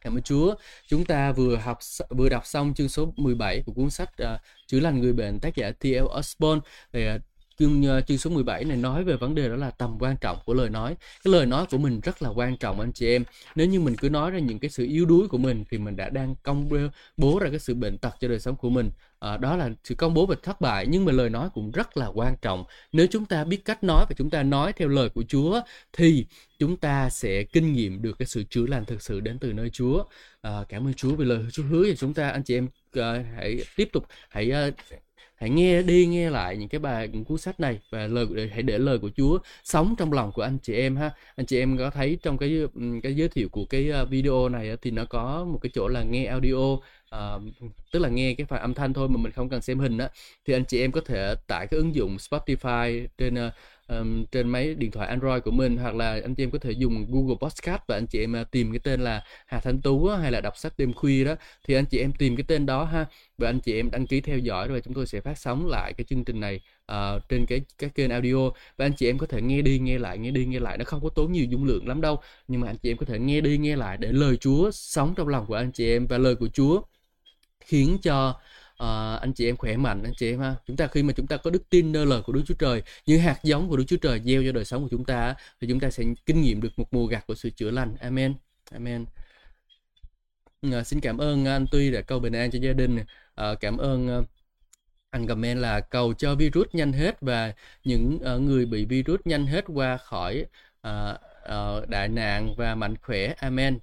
Cảm ơn Chúa. Chúng ta vừa đọc xong chương số 17 của cuốn sách Chữa lành người bệnh, tác giả T.L. Osborn. Chương số 17 này nói về vấn đề đó là tầm quan trọng của lời nói. Cái lời nói của mình rất là quan trọng anh chị em. Nếu như mình cứ nói ra những cái sự yếu đuối của mình thì mình đã đang công bố ra cái sự bệnh tật cho đời sống của mình. Đó là sự công bố về thất bại, nhưng mà lời nói cũng rất là quan trọng. Nếu chúng ta biết cách nói và chúng ta nói theo lời của Chúa thì chúng ta sẽ kinh nghiệm được cái sự chữa lành thực sự đến từ nơi Chúa. Cảm ơn Chúa vì lời Chúa hứa cho chúng ta. Anh chị em hãy nghe lại những cái bài, những cuốn sách này và hãy để lời của Chúa sống trong lòng của anh chị em ha. Anh chị em có thấy trong cái giới thiệu của cái video này thì nó có một cái chỗ là nghe audio, tức là nghe cái phần âm thanh thôi mà mình không cần xem hình á, thì anh chị em có thể tải cái ứng dụng Spotify trên máy điện thoại Android của mình, hoặc là anh chị em có thể dùng Google Podcast và anh chị em tìm cái tên là Hà Thanh Tú hay là Đọc Sách Đêm Khuya đó, thì anh chị em tìm cái tên đó ha, và anh chị em đăng ký theo dõi rồi chúng tôi sẽ phát sóng lại cái chương trình này trên cái kênh audio, và anh chị em có thể nghe đi nghe lại. Nó không có tốn nhiều dung lượng lắm đâu, nhưng mà anh chị em có thể nghe đi nghe lại để lời Chúa sống trong lòng của anh chị em, và lời của Chúa khiến cho anh chị em khỏe mạnh anh chị em ha. Chúng ta khi mà chúng ta có đức tin nơi lời của Đức Chúa Trời, những hạt giống của Đức Chúa Trời gieo cho đời sống của chúng ta, thì chúng ta sẽ kinh nghiệm được một mùa gặt của sự chữa lành. Amen. Xin cảm ơn anh Tuy đã cầu bình an cho gia đình. Cảm ơn anh comment là cầu cho virus nhanh hết và những người bị virus nhanh hết qua khỏi đại nạn và mạnh khỏe. Amen.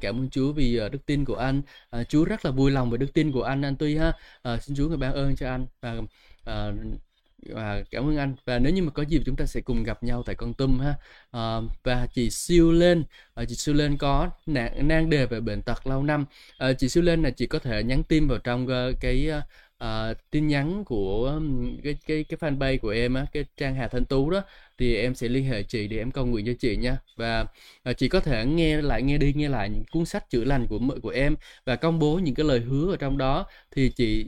Cảm ơn Chúa vì đức tin của anh. Chúa rất là vui lòng về đức tin của anh Tuy ha. Xin Chúa người ban ơn cho anh và cảm ơn anh. Và nếu như mà có dịp chúng ta sẽ cùng gặp nhau tại Kon Tum ha. Và chị Siêu Lên có nan đề về bệnh tật lâu năm. Chị Siêu Lên là chị có thể nhắn tin vào trong tin nhắn của cái fanpage của em á, cái trang Hà Thanh Tú đó, thì em sẽ liên hệ chị để em cầu nguyện cho chị nha. Và chị có thể nghe đi nghe lại những cuốn sách chữa lành của em và công bố những cái lời hứa ở trong đó, thì chị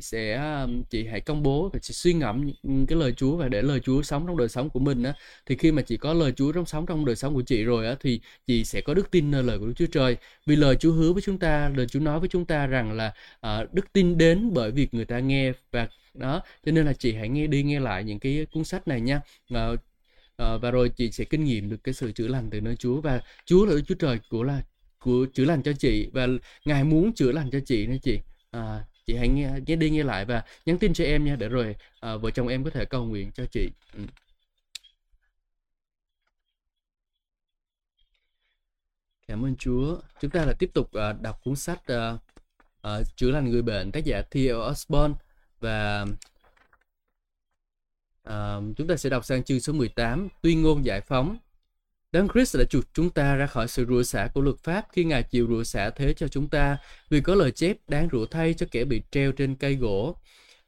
hãy công bố và chị suy ngẫm những cái lời Chúa và để lời Chúa sống trong đời sống của mình á, thì khi mà chị có lời Chúa sống trong đời sống của chị rồi á, thì chị sẽ có đức tin nơi lời của Đức Chúa Trời, vì lời Chúa hứa với chúng ta, lời Chúa nói với chúng ta rằng là đức tin đến bởi việc người ta nghe và đó, cho nên là chị hãy nghe đi nghe lại những cái cuốn sách này nha. Và rồi chị sẽ kinh nghiệm được cái sự chữa lành từ nơi Chúa, và Chúa là Đức Chúa Trời của chữa lành cho chị, và Ngài muốn chữa lành cho chị nên chị hãy nghe đi nghe lại và nhắn tin cho em nha, để rồi vợ chồng em có thể cầu nguyện cho chị. Cảm ơn Chúa. Chúng ta là tiếp tục đọc cuốn sách Chữa lành người bệnh, tác giả T.L. Osborn, và chúng ta sẽ đọc sang chương số 18, tuyên ngôn giải phóng. Đấng Christ đã chuộc chúng ta ra khỏi sự rủa xả của luật pháp khi Ngài chịu rủa xả thế cho chúng ta, vì có lời chép đáng rủa thay cho kẻ bị treo trên cây gỗ.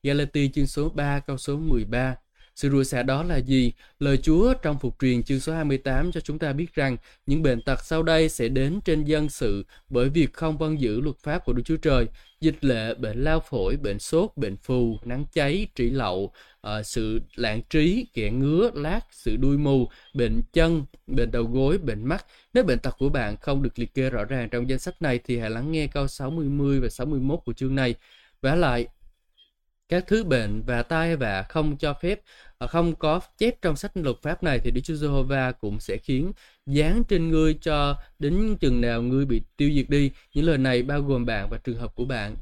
Galati chương số 3 câu số 13. Sự rủa xả đó là gì? Lời Chúa trong Phục Truyền chương số 28 cho chúng ta biết rằng những bệnh tật sau đây sẽ đến trên dân sự bởi việc không vâng giữ luật pháp của Đức Chúa Trời: dịch lệ, bệnh lao phổi, bệnh sốt, bệnh phù, nắng cháy, trĩ lậu, sự lạng trí, kẻ ngứa, lác, sự đuôi mù, bệnh chân, bệnh đầu gối, bệnh mắt. Nếu bệnh tật của bạn không được liệt kê rõ ràng trong danh sách này thì hãy lắng nghe câu 60 và 61 của chương này. Vả lại, các thứ bệnh và tai vạ không cho phép, không có chép trong sách luật pháp này thì Đức Chúa Giê-hô-va cũng sẽ khiến giáng trên ngươi cho đến chừng nào ngươi bị tiêu diệt đi. Những lời này bao gồm bạn và trường hợp của bạn.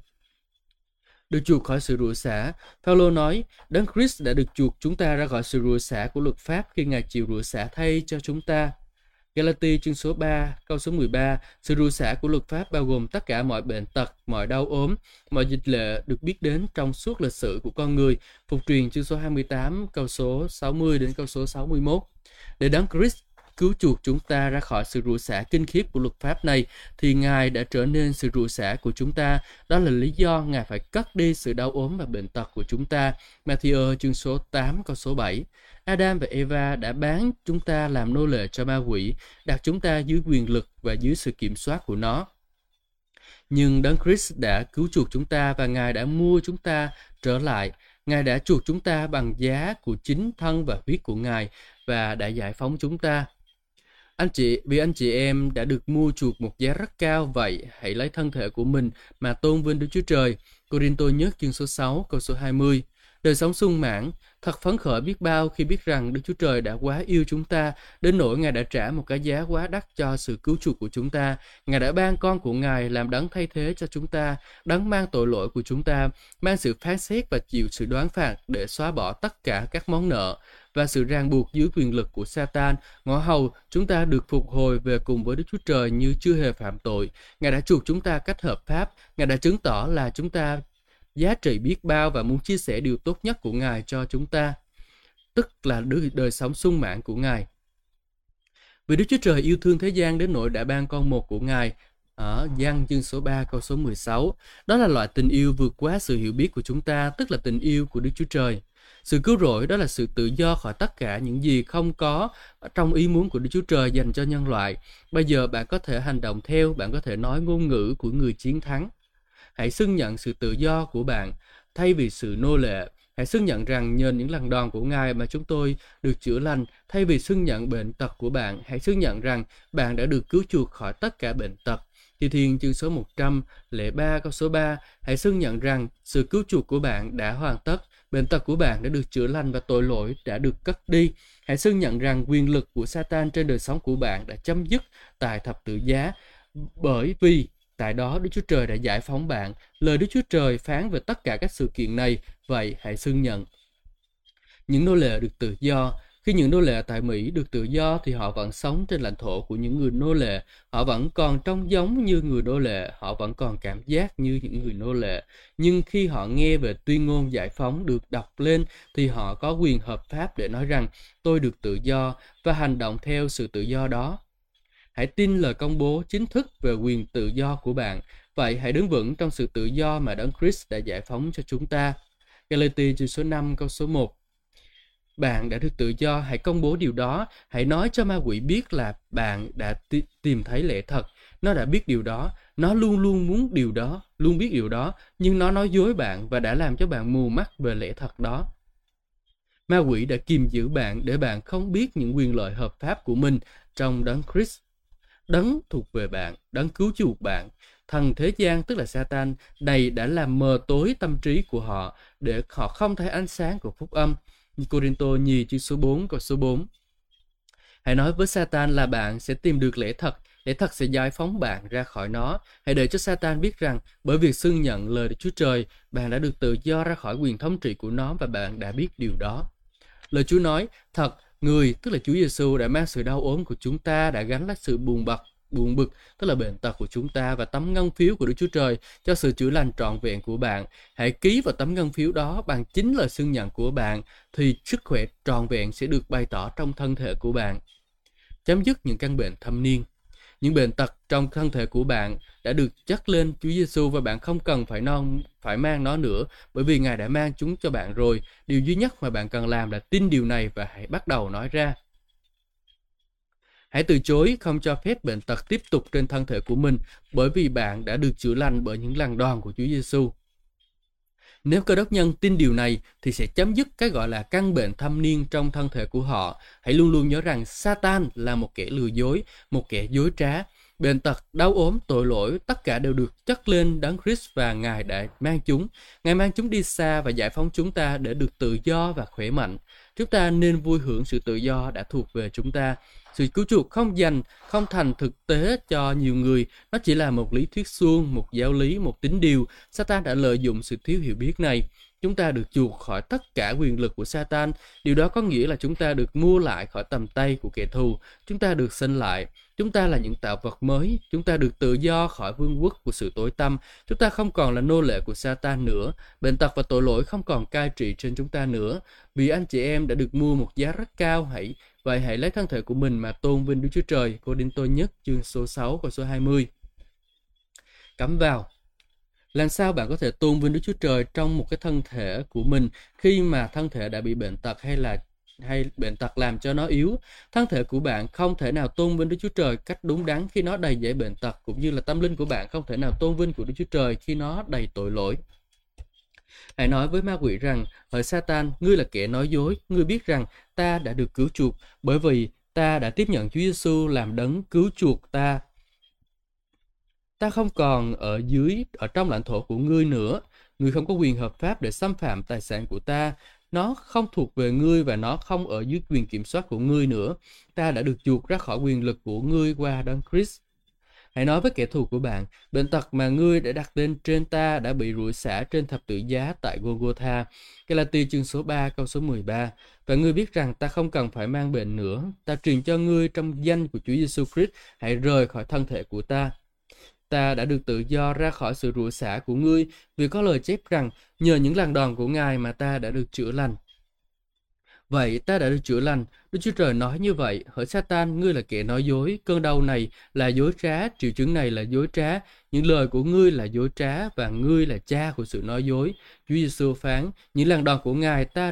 Được chuộc khỏi sự rủa xả. Phaolô nói, Đấng Christ đã được chuộc chúng ta ra khỏi sự rủa xả của luật pháp khi Ngài chịu rủa xả thay cho chúng ta. Galati chương số 3, câu số 13, sự rủa xả của luật pháp bao gồm tất cả mọi bệnh tật, mọi đau ốm, mọi dịch lệ được biết đến trong suốt lịch sử của con người. Phục truyền chương số 28, câu số 60 đến câu số 61. Để Đấng Christ cứu chuộc chúng ta ra khỏi sự rủa xả kinh khiếp của luật pháp này, thì Ngài đã trở nên sự rủa xả của chúng ta. Đó là lý do Ngài phải cất đi sự đau ốm và bệnh tật của chúng ta. Ma-thi-ơ chương số 8, câu số 7. Adam và Eva đã bán chúng ta làm nô lệ cho ma quỷ, đặt chúng ta dưới quyền lực và dưới sự kiểm soát của nó. Nhưng Đấng Christ đã cứu chuộc chúng ta và Ngài đã mua chúng ta trở lại. Ngài đã chuộc chúng ta bằng giá của chính thân và huyết của Ngài và đã giải phóng chúng ta. Vì anh chị em đã được mua chuộc một giá rất cao, vậy hãy lấy thân thể của mình mà tôn vinh Đức Chúa Trời. Cô-rinh-tô nhất chương số 6, câu số 20. Đời sống sung mãn, thật phấn khởi biết bao khi biết rằng Đức Chúa Trời đã quá yêu chúng ta, đến nỗi Ngài đã trả một cái giá quá đắt cho sự cứu chuộc của chúng ta. Ngài đã ban con của Ngài làm đấng thay thế cho chúng ta, đấng mang tội lỗi của chúng ta, mang sự phán xét và chịu sự đoán phạt để xóa bỏ tất cả các món nợ và sự ràng buộc dưới quyền lực của Satan. Ngõ hầu, chúng ta được phục hồi về cùng với Đức Chúa Trời như chưa hề phạm tội. Ngài đã chuộc chúng ta cách hợp pháp. Ngài đã chứng tỏ là chúng ta giá trị biết bao và muốn chia sẻ điều tốt nhất của Ngài cho chúng ta, tức là đời sống sung mãn của Ngài. Vì Đức Chúa Trời yêu thương thế gian đến nỗi đã ban con một của Ngài, ở Giăng chương số 3 câu số 16. Đó là loại tình yêu vượt quá sự hiểu biết của chúng ta, tức là tình yêu của Đức Chúa Trời. Sự cứu rỗi đó là sự tự do khỏi tất cả những gì không có trong ý muốn của Đức Chúa Trời dành cho nhân loại. Bây giờ bạn có thể hành động theo, bạn có thể nói ngôn ngữ của người chiến thắng. Hãy xưng nhận sự tự do của bạn thay vì sự nô lệ. Hãy xưng nhận rằng nhờ những lần đòn của Ngài mà chúng tôi được chữa lành thay vì xưng nhận bệnh tật của bạn. Hãy xưng nhận rằng bạn đã được cứu chuộc khỏi tất cả bệnh tật. Thi Thiên chương số 103 câu số 3. Hãy xưng nhận rằng sự cứu chuộc của bạn đã hoàn tất. Bệnh tật của bạn đã được chữa lành và tội lỗi đã được cất đi. Hãy xưng nhận rằng quyền lực của Satan trên đời sống của bạn đã chấm dứt tại thập tự giá, bởi vì tại đó Đức Chúa Trời đã giải phóng bạn. Lời Đức Chúa Trời phán về tất cả các sự kiện này, vậy hãy xưng nhận. Những nô lệ được tự do. Khi những nô lệ tại Mỹ được tự do thì họ vẫn sống trên lãnh thổ của những người nô lệ. Họ vẫn còn trông giống như người nô lệ. Họ vẫn còn cảm giác như những người nô lệ. Nhưng khi họ nghe về tuyên ngôn giải phóng được đọc lên thì họ có quyền hợp pháp để nói rằng tôi được tự do và hành động theo sự tự do đó. Hãy tin lời công bố chính thức về quyền tự do của bạn. Vậy hãy đứng vững trong sự tự do mà Đấng Christ đã giải phóng cho chúng ta. Galati chương số 5 câu số 1. Bạn đã được tự do, hãy công bố điều đó. Hãy nói cho ma quỷ biết là bạn đã tìm thấy lẽ thật. Nó đã biết điều đó, nó luôn muốn điều đó, luôn biết điều đó, nhưng nó nói dối bạn và đã làm cho bạn mù mắt về lẽ thật đó. Ma quỷ đã kìm giữ bạn để bạn không biết những quyền lợi hợp pháp của mình trong Đấng Christ. Đấng thuộc về bạn, Đấng cứu chuộc bạn. Thần thế gian, tức là Satan, này đã làm mờ tối tâm trí của họ để họ không thấy ánh sáng của phúc âm. Cô-rinh-tô nhì chương số 4 câu số 4. Hãy nói với Satan là bạn sẽ tìm được lẽ thật. Lẽ thật sẽ giải phóng bạn ra khỏi nó. Hãy để cho Satan biết rằng bởi việc xưng nhận lời Đức Chúa Trời, bạn đã được tự do ra khỏi quyền thống trị của nó và bạn đã biết điều đó. Lời Chúa nói, thật, Người, tức là Chúa Giê-xu, đã mang sự đau ốm của chúng ta, đã gánh lấy sự buồn bực, tức là bệnh tật của chúng ta, và tấm ngân phiếu của Đức Chúa Trời cho sự chữa lành trọn vẹn của bạn. Hãy ký vào tấm ngân phiếu đó bằng chính lời xưng nhận của bạn, thì sức khỏe trọn vẹn sẽ được bày tỏ trong thân thể của bạn. Chấm dứt những căn bệnh thâm niên. Những bệnh tật trong thân thể của bạn đã được trắc lên Chúa Giêsu và bạn không cần phải mang nó nữa, bởi vì Ngài đã mang chúng cho bạn rồi. Điều duy nhất mà bạn cần làm là tin điều này và hãy bắt đầu nói ra. Hãy từ chối không cho phép bệnh tật tiếp tục trên thân thể của mình, bởi vì bạn đã được chữa lành bởi những lần đòn của Chúa Giêsu. Nếu cơ đốc nhân tin điều này thì sẽ chấm dứt cái gọi là căn bệnh thâm niên trong thân thể của họ. Hãy luôn luôn nhớ rằng Satan là một kẻ lừa dối, một kẻ dối trá. Bệnh tật, đau ốm, tội lỗi, tất cả đều được trắc lên Đấng Christ và Ngài đã mang chúng. Ngài mang chúng đi xa và giải phóng chúng ta để được tự do và khỏe mạnh. Chúng ta nên vui hưởng sự tự do đã thuộc về chúng ta. Sự cứu chuộc không thành thực tế cho nhiều người. Nó chỉ là một lý thuyết suông, một giáo lý, một tín điều. Satan đã lợi dụng sự thiếu hiểu biết này. Chúng ta được chuộc khỏi tất cả quyền lực của Satan. Điều đó có nghĩa là chúng ta được mua lại khỏi tầm tay của kẻ thù. Chúng ta được sinh lại. Chúng ta là những tạo vật mới. Chúng ta được tự do khỏi vương quốc của sự tối tăm. Chúng ta không còn là nô lệ của Satan nữa. Bệnh tật và tội lỗi không còn cai trị trên chúng ta nữa. Vì anh chị em đã được mua một giá rất cao, hãy lấy thân thể của mình mà tôn vinh Đức Chúa Trời. Cô-rinh-tô nhất chương số 6 và số 20. Cắm vào. Làm sao bạn có thể tôn vinh Đức Chúa Trời trong một cái thân thể của mình khi mà thân thể đã bị bệnh tật hay bệnh tật làm cho nó yếu? Thân thể của bạn không thể nào tôn vinh Đức Chúa Trời cách đúng đắn khi nó đầy dẫy bệnh tật, cũng như là tâm linh của bạn không thể nào tôn vinh của Đức Chúa Trời khi nó đầy tội lỗi. Hãy nói với ma quỷ rằng: hỡi Satan, ngươi là kẻ nói dối, ngươi biết rằng ta đã được cứu chuộc, bởi vì ta đã tiếp nhận Chúa Giêsu làm đấng cứu chuộc ta. Ta không còn ở trong lãnh thổ của ngươi nữa. Ngươi không có quyền hợp pháp để xâm phạm tài sản của ta. Nó không thuộc về ngươi và nó không ở dưới quyền kiểm soát của ngươi nữa. Ta đã được chuộc ra khỏi quyền lực của ngươi qua Đấng Christ. Hãy nói với kẻ thù của bạn: bệnh tật mà ngươi đã đặt tên trên ta đã bị rủi xả trên thập tự giá tại Golgotha. Galati chương số 3 câu số 13. Và ngươi biết rằng ta không cần phải mang bệnh nữa. Ta truyền cho ngươi trong danh của Chúa Giêsu Christ. Hãy rời khỏi thân thể của ta. Ta đã được tự do ra khỏi sự rủa xả của ngươi, vì có lời chép rằng nhờ những lần đòn của Ngài mà ta đã được chữa lành. Vậy ta đã được chữa lành. Đức Chúa Trời nói như vậy: hỡi Satan, ngươi là kẻ nói dối, cơn đau này là dối trá, triệu chứng này là dối trá, những lời của ngươi là dối trá và ngươi là cha của sự nói dối. Chúa Giêsu phán: bởi những lần đòn của Ngài ta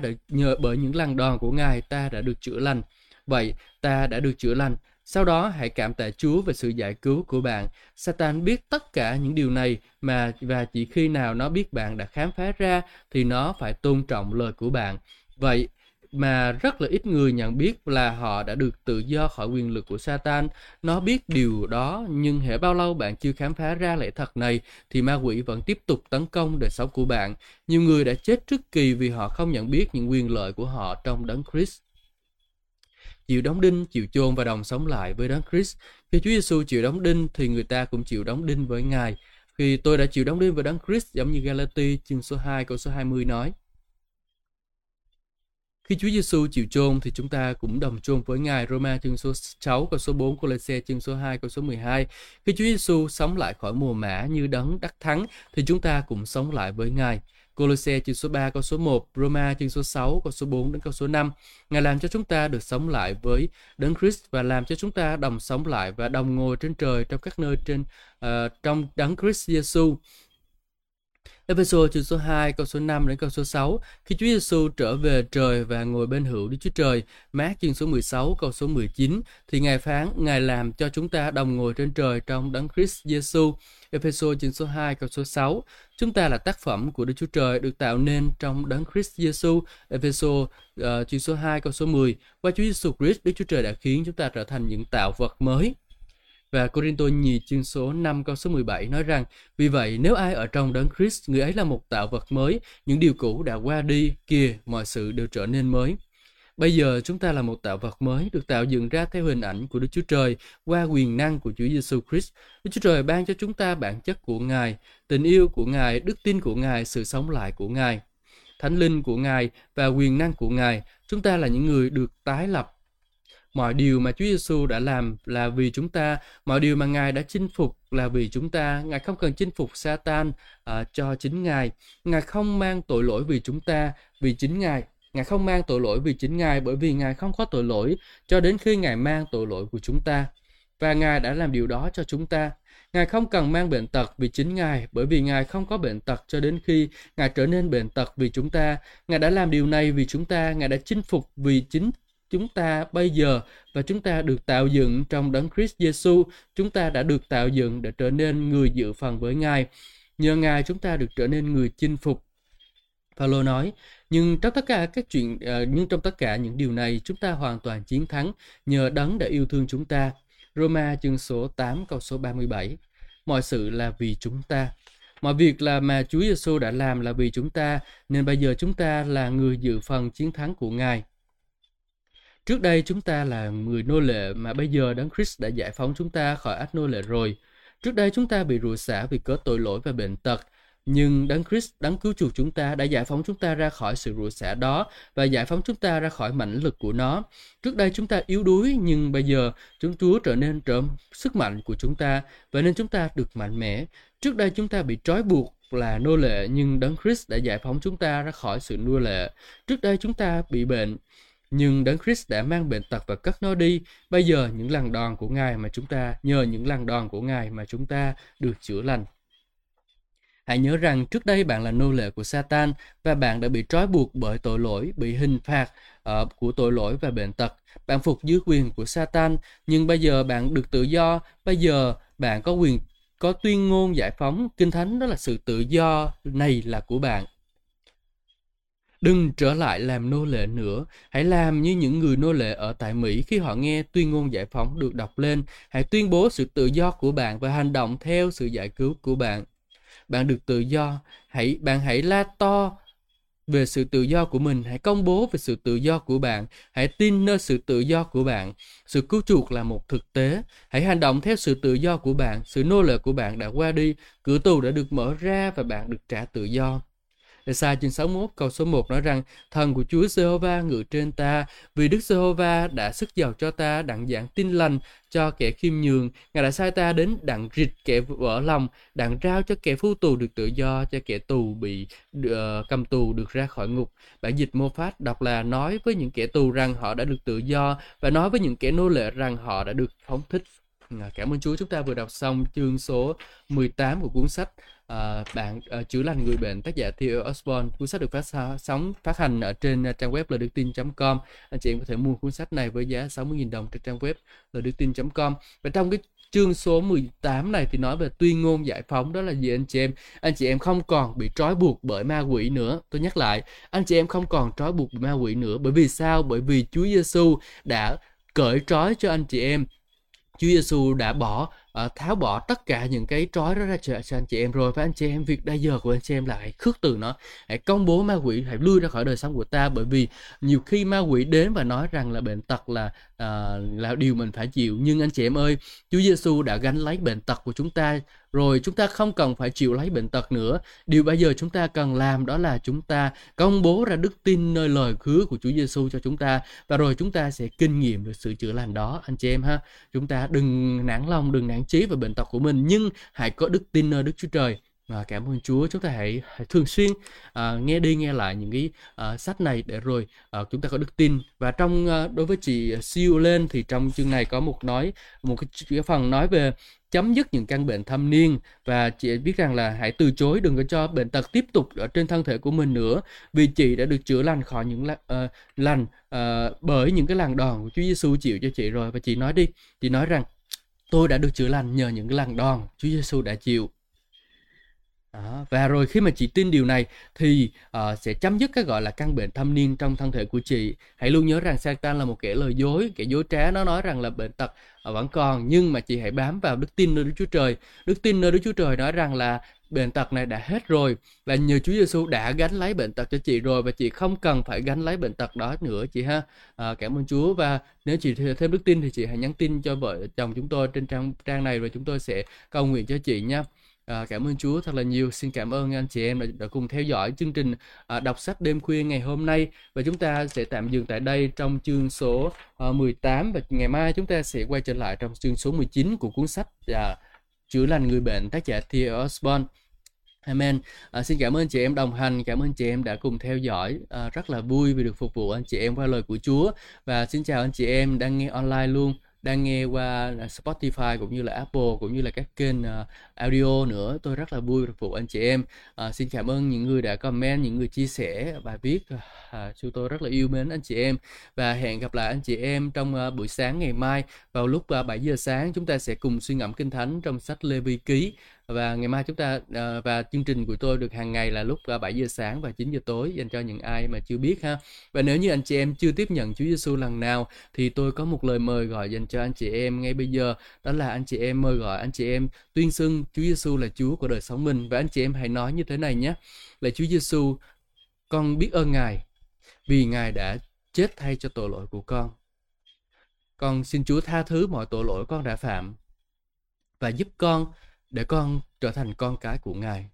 đã được chữa lành. Vậy ta đã được chữa lành. Sau đó hãy cảm tạ Chúa về sự giải cứu của bạn. Satan biết tất cả những điều này và chỉ khi nào nó biết bạn đã khám phá ra thì nó phải tôn trọng lời của bạn. Vậy mà rất là ít người nhận biết là họ đã được tự do khỏi quyền lực của Satan. Nó biết điều đó, nhưng hễ bao lâu bạn chưa khám phá ra lẽ thật này thì ma quỷ vẫn tiếp tục tấn công đời sống của bạn. Nhiều người đã chết trước kỳ vì họ không nhận biết những quyền lợi của họ trong Đấng Christ. Chịu đóng đinh, chịu chôn và đồng sống lại với Đấng Christ. Khi Chúa Giêsu chịu đóng đinh thì người ta cũng chịu đóng đinh với Ngài. Khi tôi đã chịu đóng đinh với Đấng Christ, giống như Galati chương số 2 câu số 20 nói. Khi Chúa Giêsu chịu chôn thì chúng ta cũng đồng chôn với Ngài. Roma chương số 6 câu số 4, Côlôse chương số 2 câu số 12. Khi Chúa Giêsu sống lại khỏi mồ mả như Đấng đắc thắng thì chúng ta cũng sống lại với Ngài. Côlôse chương số 3 câu số 1, Roma chương số 6 câu số 4 đến câu số 5. Ngài làm cho chúng ta được sống lại với Đấng Christ và làm cho chúng ta đồng sống lại và đồng ngồi trên trời trong các nơi trong Đấng Christ Giêsu. Ê-phê-sô chương số 2 câu số 5 đến câu số 6. Khi Chúa Giêsu trở về trời và ngồi bên hữu Đức Chúa Trời, Mác chương số 16 câu số 19 thì Ngài phán: Ngài làm cho chúng ta đồng ngồi trên trời trong Đấng Christ Giêsu. Ê-phê-sô chương số 2 câu số 6. Chúng ta là tác phẩm của Đức Chúa Trời được tạo nên trong Đấng Christ Giêsu. Ê-phê-sô chương số 2 câu số 10. Qua Chúa Giêsu Christ, Đức Chúa Trời đã khiến chúng ta trở thành những tạo vật mới. Và Cô-rinh-tô nhì chương số 5 câu số 17 nói rằng: Vì vậy nếu ai ở trong Đấng Christ, người ấy là một tạo vật mới, những điều cũ đã qua đi, kìa mọi sự đều trở nên mới. Bây giờ chúng ta là một tạo vật mới, được tạo dựng ra theo hình ảnh của Đức Chúa Trời qua quyền năng của Chúa Giêsu Christ. Đức Chúa Trời ban cho chúng ta bản chất của Ngài, tình yêu của Ngài, đức tin của Ngài, sự sống lại của Ngài, Thánh Linh của Ngài và quyền năng của Ngài. Chúng ta là những người được tái lập. Mọi điều mà Chúa Giêsu đã làm là vì chúng ta, mọi điều mà Ngài đã chinh phục là vì chúng ta. Ngài không cần chinh phục Satan cho chính Ngài. Ngài không mang tội lỗi vì chúng ta, vì chính Ngài. Ngài không mang tội lỗi vì chính Ngài, bởi vì Ngài không có tội lỗi cho đến khi Ngài mang tội lỗi của chúng ta. Và Ngài đã làm điều đó cho chúng ta. Ngài không cần mang bệnh tật vì chính Ngài, bởi vì Ngài không có bệnh tật cho đến khi Ngài trở nên bệnh tật vì chúng ta. Ngài đã làm điều này vì chúng ta, Ngài đã chinh phục vì chính chúng ta bây giờ, và chúng ta được tạo dựng trong Đấng Christ Jesus. Chúng ta đã được tạo dựng để trở nên người dự phần với Ngài. Nhờ Ngài chúng ta được trở nên người chinh phục. Phaolô nói, nhưng trong tất cả những điều này chúng ta hoàn toàn chiến thắng nhờ Đấng đã yêu thương chúng ta. Roma chương số 8 câu số 37. Mọi sự là vì chúng ta. Mọi việc là mà Chúa Giêsu đã làm là vì chúng ta, nên bây giờ chúng ta là người dự phần chiến thắng của Ngài. Trước đây chúng ta là người nô lệ, mà bây giờ Đấng Christ đã giải phóng chúng ta khỏi ách nô lệ rồi. Trước đây chúng ta bị rủa xả vì cớ tội lỗi và bệnh tật, nhưng Đấng Christ, Đấng cứu chuộc chúng ta, đã giải phóng chúng ta ra khỏi sự rủa xả đó và giải phóng chúng ta ra khỏi mãnh lực của nó. Trước đây chúng ta yếu đuối, nhưng bây giờ Chúa trở nên sức mạnh của chúng ta, và nên chúng ta được mạnh mẽ. Trước đây chúng ta bị trói buộc là nô lệ, nhưng Đấng Christ đã giải phóng chúng ta ra khỏi sự nô lệ. Trước đây chúng ta bị bệnh, nhưng Đấng Christ đã mang bệnh tật và cất nó đi. Bây giờ nhờ những lần đòn của Ngài mà chúng ta được chữa lành. Hãy nhớ rằng trước đây bạn là nô lệ của Satan và bạn đã bị trói buộc bởi tội lỗi, bị hình phạt của tội lỗi và bệnh tật. Bạn phục dưới quyền của Satan, nhưng bây giờ bạn được tự do. Bây giờ bạn có quyền có tuyên ngôn giải phóng. Kinh Thánh đó là sự tự do này là của bạn. Đừng trở lại làm nô lệ nữa. Hãy làm như những người nô lệ ở tại Mỹ khi họ nghe tuyên ngôn giải phóng được đọc lên. Hãy tuyên bố sự tự do của bạn và hành động theo sự giải cứu của bạn. Bạn được tự do. Bạn hãy la to về sự tự do của mình. Hãy công bố về sự tự do của bạn. Hãy tin nơi sự tự do của bạn. Sự cứu chuộc là một thực tế. Hãy hành động theo sự tự do của bạn. Sự nô lệ của bạn đã qua đi. Cửa tù đã được mở ra và bạn được trả tự do. Ê-sai chương 61 câu số 1 nói rằng: Thần của Chúa Giê-hô-va ngự trên ta, vì Đức Giê-hô-va đã sức giàu cho ta đặng giảng tin lành cho kẻ khiêm nhường. Ngài đã sai ta đến đặng rịch kẻ vỡ lòng, đặng rao cho kẻ phu tù được tự do, cho kẻ tù bị cầm tù được ra khỏi ngục. Bản dịch Moffat đọc là: nói với những kẻ tù rằng họ đã được tự do, và nói với những kẻ nô lệ rằng họ đã được phóng thích. Cảm ơn Chúa, chúng ta vừa đọc xong chương số 18 của cuốn sách Chữa lành người bệnh, tác giả T.L. Osborn. Cuốn sách được phát hành ở trên trang web loidưctin.com. Anh chị em có thể mua cuốn sách này với giá 60.000 đồng trên trang web loidưctin.com. Và trong cái chương số 18 này thì nói về tuyên ngôn giải phóng. Đó là gì anh chị em? Anh chị em không còn bị trói buộc bởi ma quỷ nữa. Tôi nhắc lại, anh chị em không còn trói buộc bởi ma quỷ nữa. Bởi vì sao? Bởi vì Chúa Giêsu đã cởi trói cho anh chị em. Chúa Giêsu đã tháo bỏ tất cả những cái trói đó ra cho anh chị em rồi. Và anh chị em, việc bây giờ của anh chị em là hãy khước từ nó, hãy công bố ma quỷ, hãy lui ra khỏi đời sống của ta. Bởi vì nhiều khi ma quỷ đến và nói rằng là bệnh tật là điều mình phải chịu. Nhưng anh chị em ơi, Chúa Giêsu đã gánh lấy bệnh tật của chúng ta rồi, chúng ta không cần phải chịu lấy bệnh tật nữa. Điều bây giờ chúng ta cần làm đó là chúng ta công bố ra đức tin nơi lời hứa của Chúa Giêsu cho chúng ta, và rồi chúng ta sẽ kinh nghiệm được sự chữa lành đó anh chị em ha. Chúng ta đừng nản lòng, đừng nản chí về bệnh tật của mình, nhưng hãy có đức tin nơi Đức Chúa Trời. Cảm ơn Chúa, chúng ta hãy thường xuyên nghe đi nghe lại những cái sách này để rồi chúng ta có đức tin. Và trong đối với chị Siêu Lên thì trong chương này có một cái phần nói về chấm dứt những căn bệnh thâm niên, và chị biết rằng là hãy từ chối, đừng có cho bệnh tật tiếp tục ở trên thân thể của mình nữa, vì chị đã được chữa lành khỏi những bởi những cái làn đòn của Chúa Giêsu chịu cho chị rồi. Và chị nói rằng tôi đã được chữa lành nhờ những cái làn đòn Chúa Giêsu đã chịu. Và rồi khi mà chị tin điều này thì sẽ chấm dứt cái gọi là căn bệnh thâm niên trong thân thể của chị. Hãy luôn nhớ rằng Satan là một kẻ lời dối, kẻ dối trá. Nó nói rằng là bệnh tật vẫn còn, nhưng mà chị hãy bám vào đức tin nơi Đức Chúa Trời. Đức tin nơi Đức Chúa Trời nói rằng là bệnh tật này đã hết rồi, và nhờ Chúa Giêsu đã gánh lấy bệnh tật cho chị rồi, và chị không cần phải gánh lấy bệnh tật đó nữa chị ha. Cảm ơn Chúa. Và nếu chị thêm đức tin thì chị hãy nhắn tin cho vợ chồng chúng tôi trên trang này, và chúng tôi sẽ cầu nguyện cho chị nha. Cảm ơn Chúa thật là nhiều. Xin cảm ơn anh chị em đã cùng theo dõi chương trình Đọc Sách Đêm Khuya ngày hôm nay. Và chúng ta sẽ tạm dừng tại đây trong chương số 18. Và ngày mai chúng ta sẽ quay trở lại trong chương số 19 của cuốn sách Chữa lành người bệnh, tác giả T.L. Osborn. Amen. Xin cảm ơn chị em đồng hành. Cảm ơn chị em đã cùng theo dõi. Rất là vui vì được phục vụ anh chị em qua lời của Chúa. Và xin chào anh chị em đang nghe online luôn. đang nghe qua Spotify cũng như là Apple cũng như là các kênh audio nữa. Tôi rất là vui phục vụ anh chị em. Xin cảm ơn những người đã comment, những người chia sẻ bài viết. Chúng tôi rất là yêu mến anh chị em và hẹn gặp lại anh chị em trong buổi sáng ngày mai vào lúc 7 giờ sáng. Chúng ta sẽ cùng suy ngẫm Kinh Thánh trong sách Lê Vi Ký. Và ngày mai chúng ta và chương trình của tôi được hàng ngày là lúc 7 giờ sáng và 9 giờ tối dành cho những ai mà chưa biết ha. Và nếu như anh chị em chưa tiếp nhận Chúa Giêsu lần nào thì tôi có một lời mời gọi dành cho anh chị em ngay bây giờ, đó là anh chị em mời gọi anh chị em tuyên xưng Chúa Giêsu là Chúa của đời sống mình. Và anh chị em hãy nói như thế này nhé: là Chúa Giêsu, con biết ơn Ngài vì Ngài đã chết thay cho tội lỗi của con. Con xin Chúa tha thứ mọi tội lỗi con đã phạm và giúp con để con trở thành con cái của Ngài.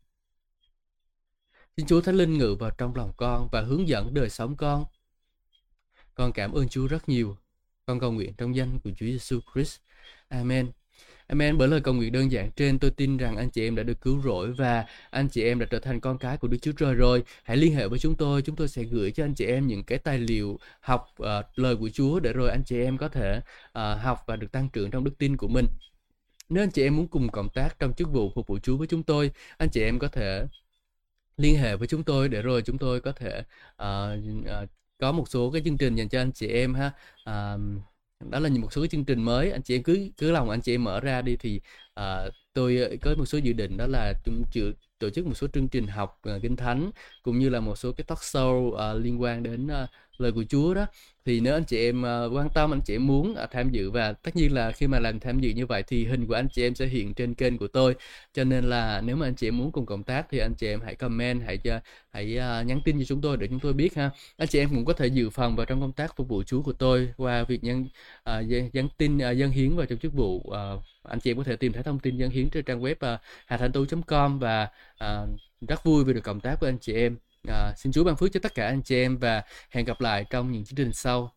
Xin Chúa Thánh Linh ngự vào trong lòng con và hướng dẫn đời sống con. Con cảm ơn Chúa rất nhiều. Con cầu nguyện trong danh của Chúa Giêsu Christ. Amen. Amen. Bởi lời cầu nguyện đơn giản trên, tôi tin rằng anh chị em đã được cứu rỗi và anh chị em đã trở thành con cái của Đức Chúa Trời rồi. Hãy liên hệ với chúng tôi sẽ gửi cho anh chị em những cái tài liệu học lời của Chúa để rồi anh chị em có thể học và được tăng trưởng trong đức tin của mình. Nếu anh chị em muốn cùng cộng tác trong chức vụ phục vụ Chúa với chúng tôi, anh chị em có thể liên hệ với chúng tôi để rồi chúng tôi có thể có một số cái chương trình dành cho anh chị em ha. Đó là một số cái chương trình mới, anh chị em cứ lòng anh chị em mở ra đi thì tôi có một số dự định, đó là tổ chức một số chương trình học Kinh Thánh cũng như là một số cái talk show liên quan đến lời của Chúa đó. Thì nếu anh chị em quan tâm, anh chị em muốn tham dự, và tất nhiên là khi mà làm tham dự như vậy thì hình của anh chị em sẽ hiện trên kênh của tôi. Cho nên là nếu mà anh chị em muốn cùng cộng tác thì anh chị em hãy comment, hãy nhắn tin cho chúng tôi để chúng tôi biết ha. Anh chị em cũng có thể dự phần vào trong công tác phục vụ Chúa của tôi qua việc nhắn tin dâng hiến vào trong chức vụ. Anh chị em có thể tìm thấy thông tin dâng hiến trên trang web hathanhtu.com và rất vui vì được cộng tác với anh chị em. Xin Chúa ban phước cho tất cả anh chị em và hẹn gặp lại trong những chương trình sau.